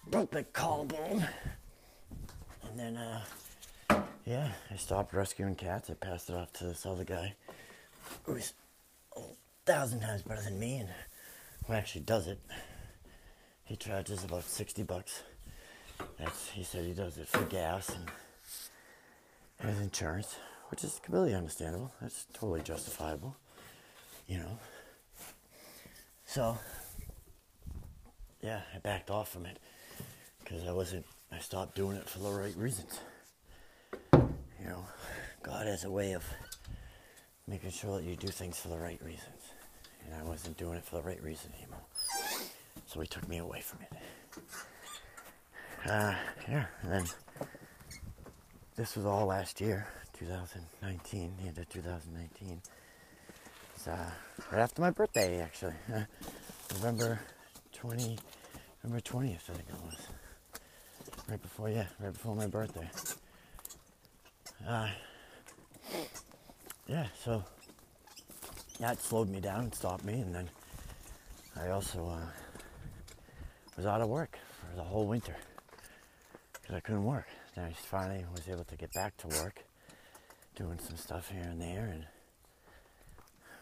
broke my collarbone. And then, uh, yeah, I stopped rescuing cats. I passed it off to this other guy who was a thousand times better than me and who actually does it. He charges about sixty bucks. That's, he said he does it for gas and has insurance, which is completely understandable. That's totally justifiable, you know. So, yeah, I backed off from it because I wasn't, I stopped doing it for the right reasons. You know, God has a way of making sure that you do things for the right reasons. And I wasn't doing it for the right reason anymore. So he took me away from it. Uh, yeah, and then this was all last year, twenty nineteen, the end of twenty nineteen. It's uh, right after my birthday, actually. Uh, November twentieth, I think it was. Right before, yeah, right before my birthday. Uh, yeah, so that slowed me down and stopped me, and then I also uh, was out of work for the whole winter because I couldn't work. Then I finally was able to get back to work, doing some stuff here and there, and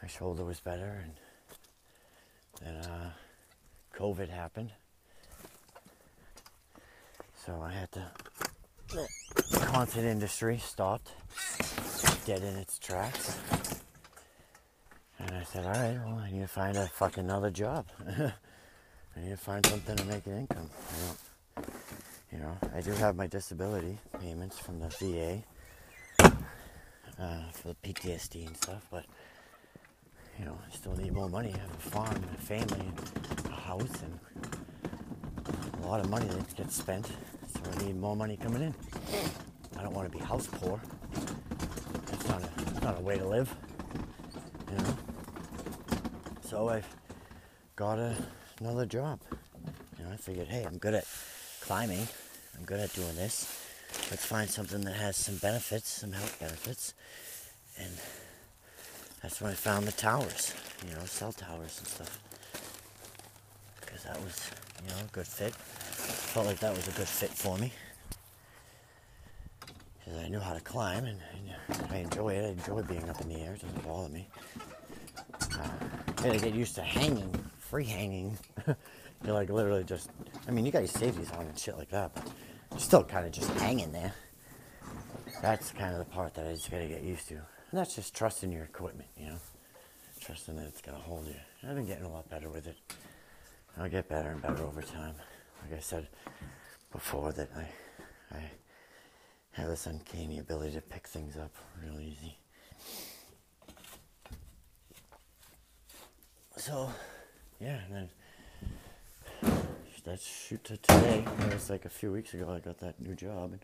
my shoulder was better, and then uh, COVID happened. So I had to, the content industry stopped dead in its tracks. And I said, all right, well, I need to find a fucking other job. I need to find something to make an income. I don't, you know, I do have my disability payments from the V A uh, for the P T S D and stuff, but, you know, I still need more money. I have a farm, and a family, and a house, and a lot of money that gets spent. So I need more money coming in. I don't want to be house poor. That's not a, that's not a way to live, you know. So I've got a, another job. You know, I figured, hey, I'm good at climbing. I'm good at doing this. Let's find something that has some benefits, some health benefits. And that's when I found the towers, you know, cell towers and stuff. Because that was, you know, a good fit. Felt like that was a good fit for me. Because I knew how to climb, and, and I enjoy it. I enjoy being up in the air. It doesn't bother me. Uh, I had to get used to hanging, free hanging. You're like literally just, I mean, you got your safeties on and shit like that, but you're still kind of just hanging there. That's kind of the part that I just got to get used to. And that's just trusting your equipment, you know? Trusting that it's going to hold you. I've been getting a lot better with it. I'll get better and better over time. Like I said before, that I, I have this uncanny ability to pick things up real easy. So, yeah, and then that shoot to today. It was like a few weeks ago I got that new job, and,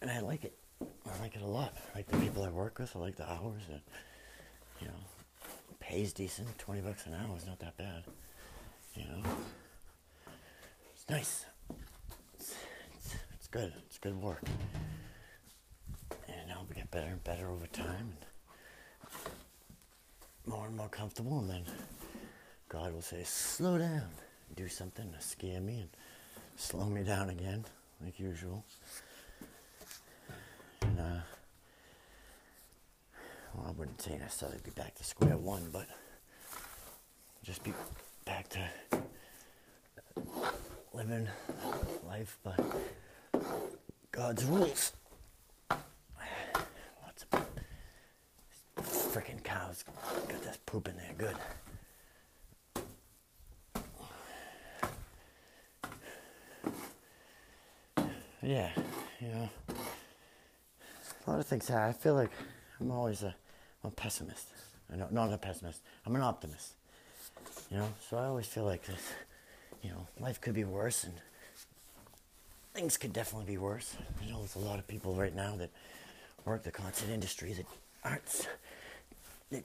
and I like it. I like it a lot. I like the people I work with. I like the hours. And, you know, it pays decent. twenty bucks an hour is not that bad, you know. It's nice. It's, it's, it's good. It's good work. And I'll get better and better over time. And more and more comfortable. And then God will say, slow down. Do something to scare me and slow me down again, like usual. And, uh, well, I wouldn't say necessarily be back to square one, but just be back to living life by God's rules. Lots of let's get this poop in there good. Yeah, you know, a lot of things. I feel like I'm always a, I'm a pessimist. I know, not a pessimist. I'm an optimist. You know, so I always feel like this. You know, life could be worse, and things could definitely be worse. I know there's a lot of people right now that work the concert industry that aren't that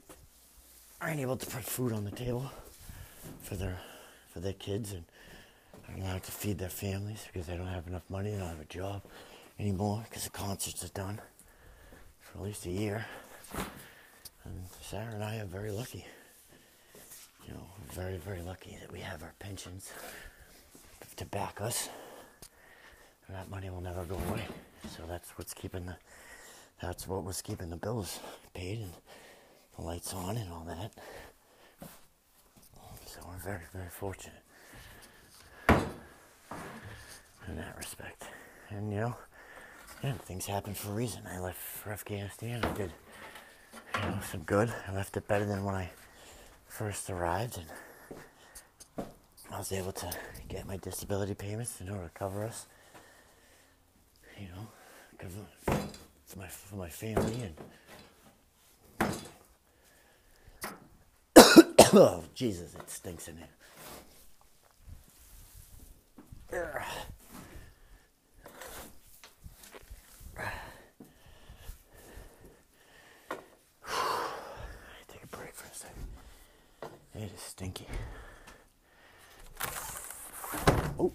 aren't able to put food on the table for their for their kids and. They're allowed to feed their families because they don't have enough money. They don't have a job anymore because the concerts are done for at least a year. And Sarah and I are very lucky. You know, very, very lucky that we have our pensions to back us. And that money will never go away. So that's what's keeping the, that's what was keeping the bills paid and the lights on and all that. So we're very, very fortunate in that respect. And you know, yeah, things happen for a reason. I left for Afghanistan. I did, you know, some good. I left it better than when I first arrived, and I was able to get my disability payments in order to cover us, you know, cover for my, for my family. And oh, Jesus, it stinks in here. Ugh. It is stinky. Oh.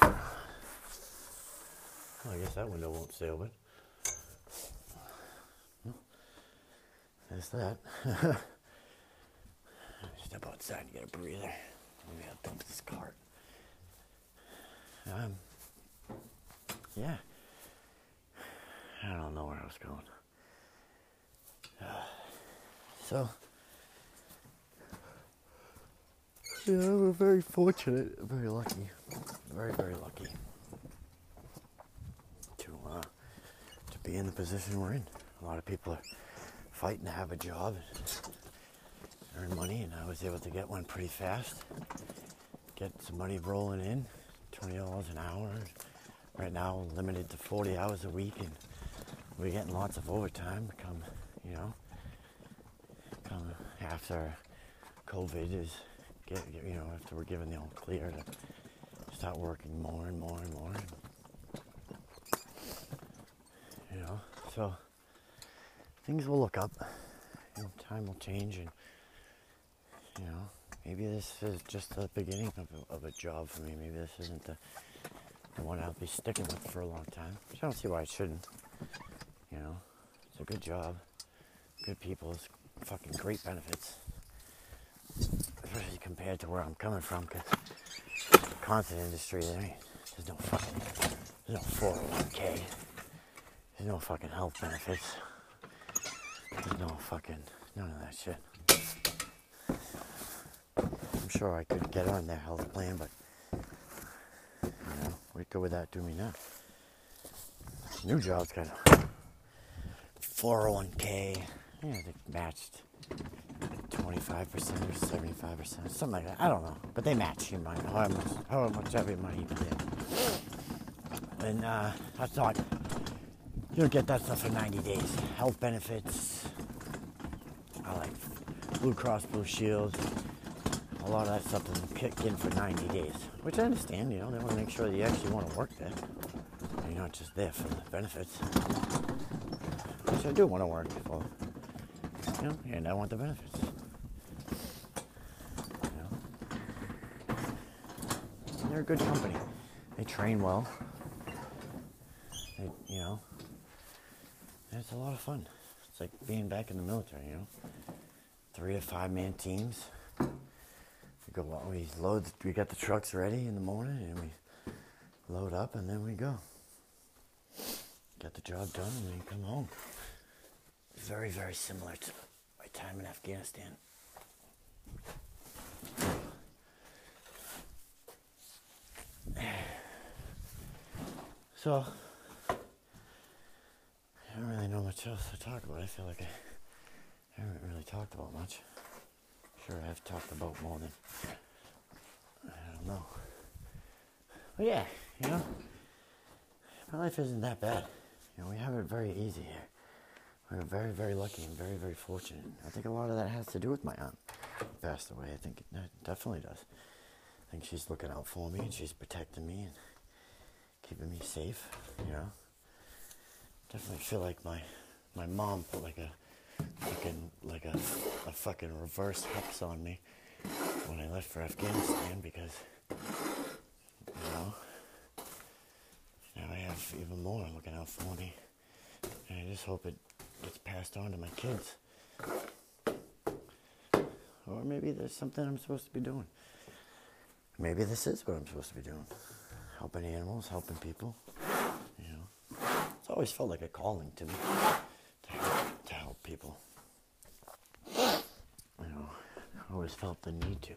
Well, I guess that window won't stay open. Well, there's that. Step outside and get a breather. Maybe I'll dump this cart. Um. Yeah. I don't know where I was going. Uh, so. Yeah, we're very fortunate, very lucky, very, very lucky to uh, to be in the position we're in. A lot of people are fighting to have a job and earn money, and I was able to get one pretty fast, get some money rolling in, twenty dollars an hour. Right now, limited to forty hours a week, and we're getting lots of overtime come, you know, come after COVID is... Get, you know, after we're given the all clear to start working more and more and more, you know, so things will look up, you know, time will change, and, you know, maybe this is just the beginning of a, of a job for me. Maybe this isn't the, the one I'll be sticking with for a long time, which I don't see why it shouldn't, you know. It's a good job, good people, it's fucking great benefits. Especially compared to where I'm coming from, because the concert industry, there ain't, there's no fucking, there's no four oh one k, there's no fucking health benefits, there's no fucking, none of that shit. I'm sure I could get on their health plan, but, you know, what good would that do me now? New job's kind of four oh one k, yeah, they matched twenty-five percent or seventy-five percent, something like that. I don't know. But they match your money. However much, however much every money you put in. And uh, I thought, you don't get that stuff for ninety days. Health benefits. I like Blue Cross Blue Shields. A lot of that stuff doesn't kick in for ninety days. Which I understand, you know. They want to make sure that you actually want to work there. You're not just there for the benefits. Which I do want to work for. You know, and I want the benefits. They're a good company. They train well. They, you know, it's a lot of fun. It's like being back in the military, you know. Three to five man teams. We go. We load. We got the trucks ready in the morning, and we load up, and then we go. Get the job done, and then come home. Very, very similar to my time in Afghanistan. So, I don't really know much else to talk about. I feel like I, I haven't really really talked about much. Sure, I've talked about more than, I don't know. But yeah, you know, my life isn't that bad. You know, we have it very easy here. We're very, very lucky and very, very fortunate. I think a lot of that has to do with my aunt who passed away. I think it definitely does. I think she's looking out for me and she's protecting me and keeping me safe, you know. Definitely feel like my my mom put like a fucking like a a fucking reverse hex on me when I left for Afghanistan, because you know now I have even more looking out for me. And I just hope it gets passed on to my kids. Or maybe there's something I'm supposed to be doing. Maybe this is what I'm supposed to be doing. Helping animals, helping people. You know. It's always felt like a calling to me to help, to help people. You know, I always felt the need to.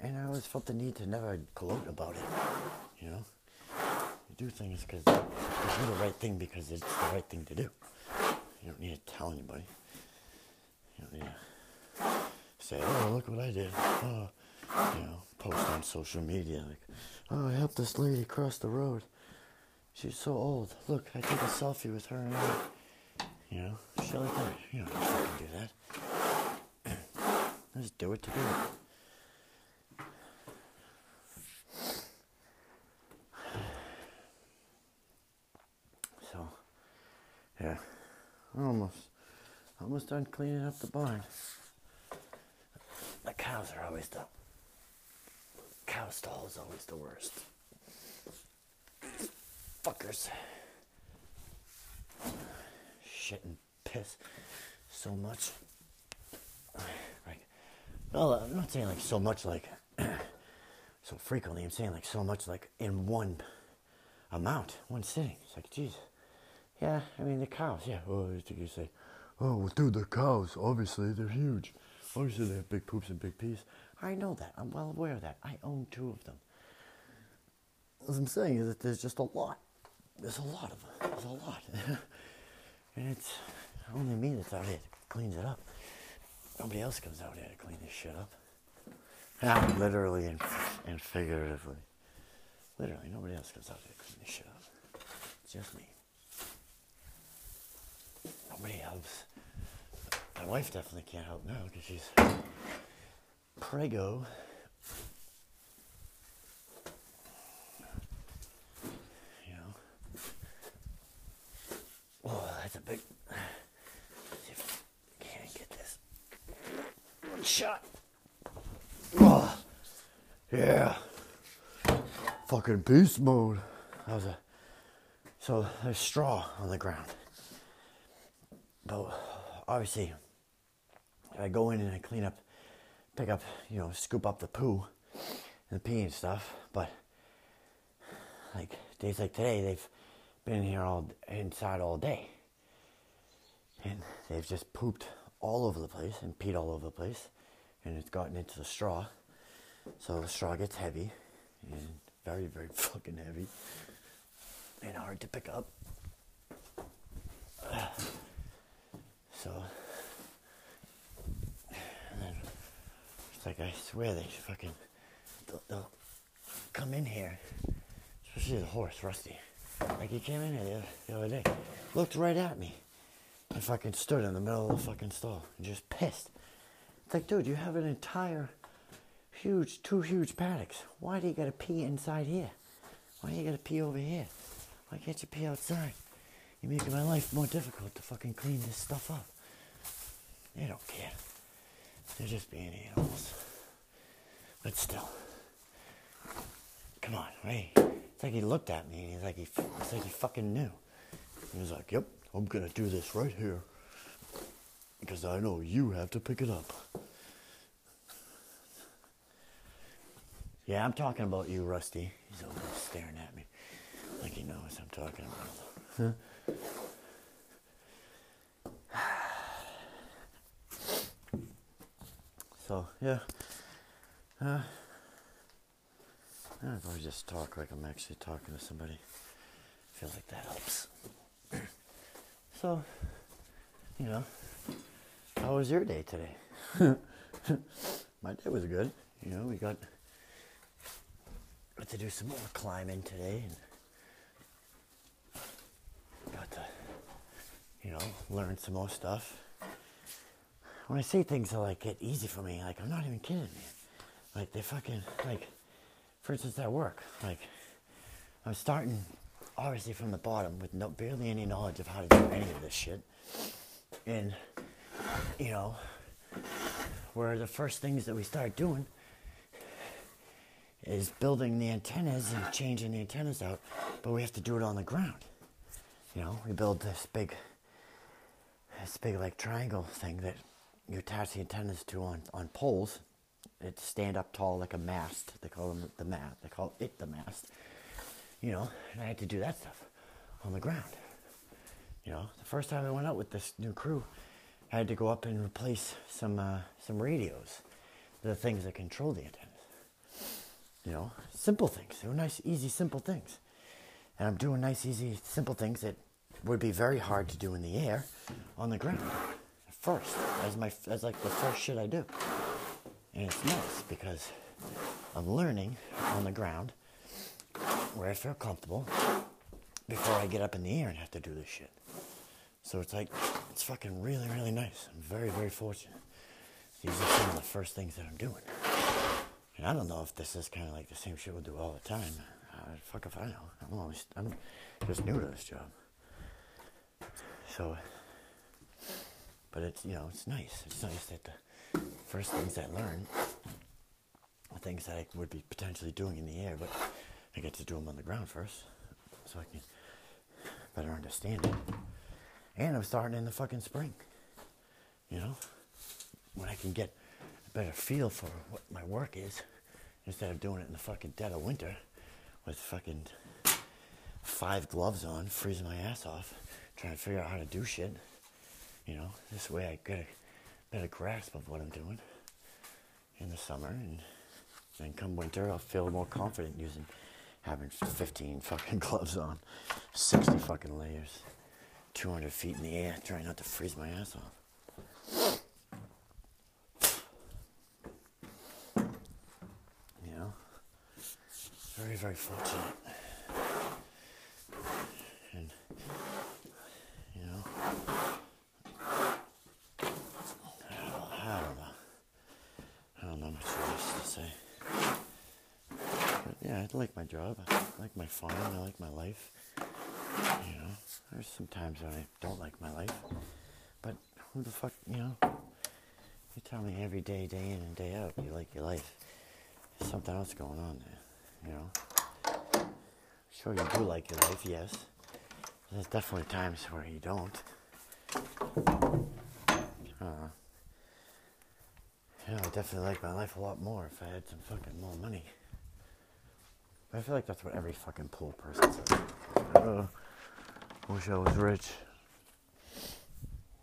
And I always felt the need to never gloat about it. You know? You do things because you do the right thing because it's the right thing to do. You don't need to tell anybody. You don't need to say, oh, look what I did. Oh, you know, post on social media like, oh, I helped this lady cross the road. She's so old. Look, I took a selfie with her and I, you know, shit like that. You don't have to do that. Just do it to do it. Yeah, almost, almost done cleaning up the barn. The cows are always the, cow stall is always the worst. Fuckers. Shit and piss so much. Like, well, I'm not saying like so much like, so frequently, I'm saying like so much like in one amount, one sitting. It's like, geez. Yeah, I mean, the cows, yeah. Well, I think you say, oh, well, dude, the cows, obviously, they're huge. Obviously, they have big poops and big pees. I know that. I'm well aware of that. I own two of them. What I'm saying is that there's just a lot. There's a lot of them. There's a lot. And it's only me that's out here that cleans it up. Nobody else comes out here to clean this shit up. Yeah, literally and, and figuratively. Literally, nobody else comes out here to clean this shit up. It's just me. Nobody helps. My wife definitely can't help now because she's prego. You know. Oh, that's a big. See if I can't get this one shot. Oh, yeah. Fucking beast mode. That was a. So there's straw on the ground. But obviously, I go in and I clean up, pick up, you know, scoop up the poo and the pee and stuff. But like days like today, they've been here all inside all day, and they've just pooped all over the place and peed all over the place, and it's gotten into the straw. So the straw gets heavy, and very, very fucking heavy, and hard to pick up. Uh, So, and then, it's like, I swear they fucking, they'll, they'll come in here, especially the horse, Rusty. Like, he came in here the other, the other day, looked right at me, and fucking stood in the middle of the fucking stall, and just pissed. It's like, dude, you have an entire huge, two huge paddocks. Why do you gotta pee inside here? Why do you gotta pee over here? Why can't you pee outside? You're making my life more difficult to fucking clean this stuff up. They don't care. They're just being animals. But still. Come on, right? It's like he looked at me and he's like he, it's like he fucking knew. He was like, yep, I'm gonna do this right here. Because I know you have to pick it up. Yeah, I'm talking about you, Rusty. He's over there staring at me. Like he knows I'm talking about him. Huh? So, yeah. Uh, I always just talk like I'm actually talking to somebody. I feel like that helps. So, you know, How was your day today? My day was good. You know, we got, got to do some more climbing today, and got to, you know, learn some more stuff. When I say things that, like, get easy for me, like, I'm not even kidding, man. Like, they fucking, like, for instance, at work, like, I'm starting, obviously, from the bottom with no, barely any knowledge of how to do any of this shit. And, you know, where the first things that we start doing is building the antennas and changing the antennas out, but we have to do it on the ground. You know, we build this big, this big, like, triangle thing that you attach the antennas to on, on poles. It stand up tall like a mast. They call them the mast. They call it the mast. You know, and I had to do that stuff on the ground. You know, the first time I went out with this new crew, I had to go up and replace some uh, some radios, the things that control the antennas. You know, simple things. They were nice, easy, simple things. And I'm doing nice, easy, simple things that would be very hard to do in the air on the ground at first. As my as like the first shit I do. And it's nice because I'm learning on the ground where I feel comfortable before I get up in the air and have to do this shit. So it's like, it's fucking really, really nice. I'm very, very fortunate. These are some of the first things that I'm doing. And I don't know if this is kind of like the same shit we'll do all the time. Uh, fuck if I know. I'm, always, I'm just new to this job. So, but it's, you know, it's nice. It's nice that the first things I learn are things that I would be potentially doing in the air, but I get to do them on the ground first, so I can better understand it. And I'm starting in the fucking spring, you know, when I can get a better feel for what my work is, instead of doing it in the fucking dead of winter with fucking five gloves on, freezing my ass off, trying to figure out how to do shit. You know, this way I get a better grasp of what I'm doing in the summer, and then come winter I'll feel more confident using having fifteen fucking gloves on, sixty fucking layers, two hundred feet in the air, trying not to freeze my ass off. You know, very, very fortunate. And, you know, I don't know. I don't know much else to say. But yeah, I like my job. I like my farm. I like my life. You know, there's some times when I don't like my life, but who the fuck, you know, you tell me every day, day in and day out, you like your life. There's something else going on there, you know. Sure, you do like your life, yes. There's definitely times where you don't. Uh, you know, I definitely like my life a lot more if I had some fucking more money. I feel like that's what every fucking poor person says. Uh, wish I was rich.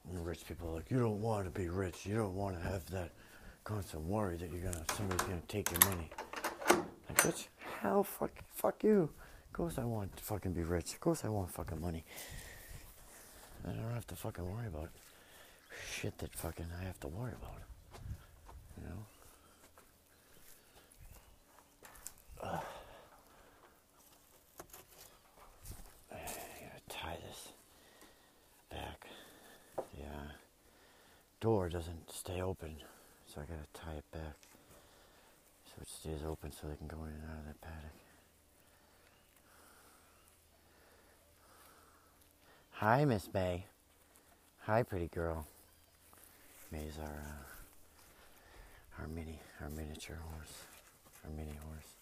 And rich people are like, you don't want to be rich. You don't want to have that constant worry that you're gonna somebody's gonna take your money. Like, bitch, how fuck, fuck you. Of course I want to fucking be rich. Of course I want fucking money. I don't have to fucking worry about shit that fucking I have to worry about. You know. Uh. Door doesn't stay open, so I gotta tie it back so it stays open so they can go in and out of that paddock. Hi, Miss May. Hi, pretty girl. May's our uh, our mini, our miniature horse, our mini horse.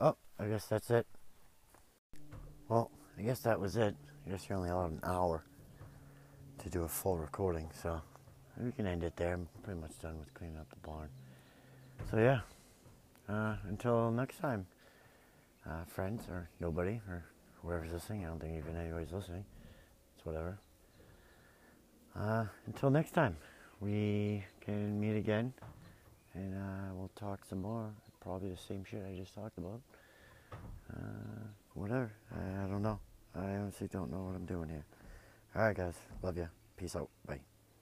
Oh, I guess that's it. Well, I guess that was it. I guess you're only allowed an hour to do a full recording, so we can end it there. I'm pretty much done with cleaning up the barn. So yeah, uh, until next time, uh, friends or nobody or whoever's listening. I don't think even anybody's listening. It's whatever. Uh, until next time, we can meet again, and uh, we'll talk some more. Probably the same shit I just talked about. Uh, whatever. I, I don't know. I honestly don't know what I'm doing here. All right, guys. Love ya. Peace out. Bye.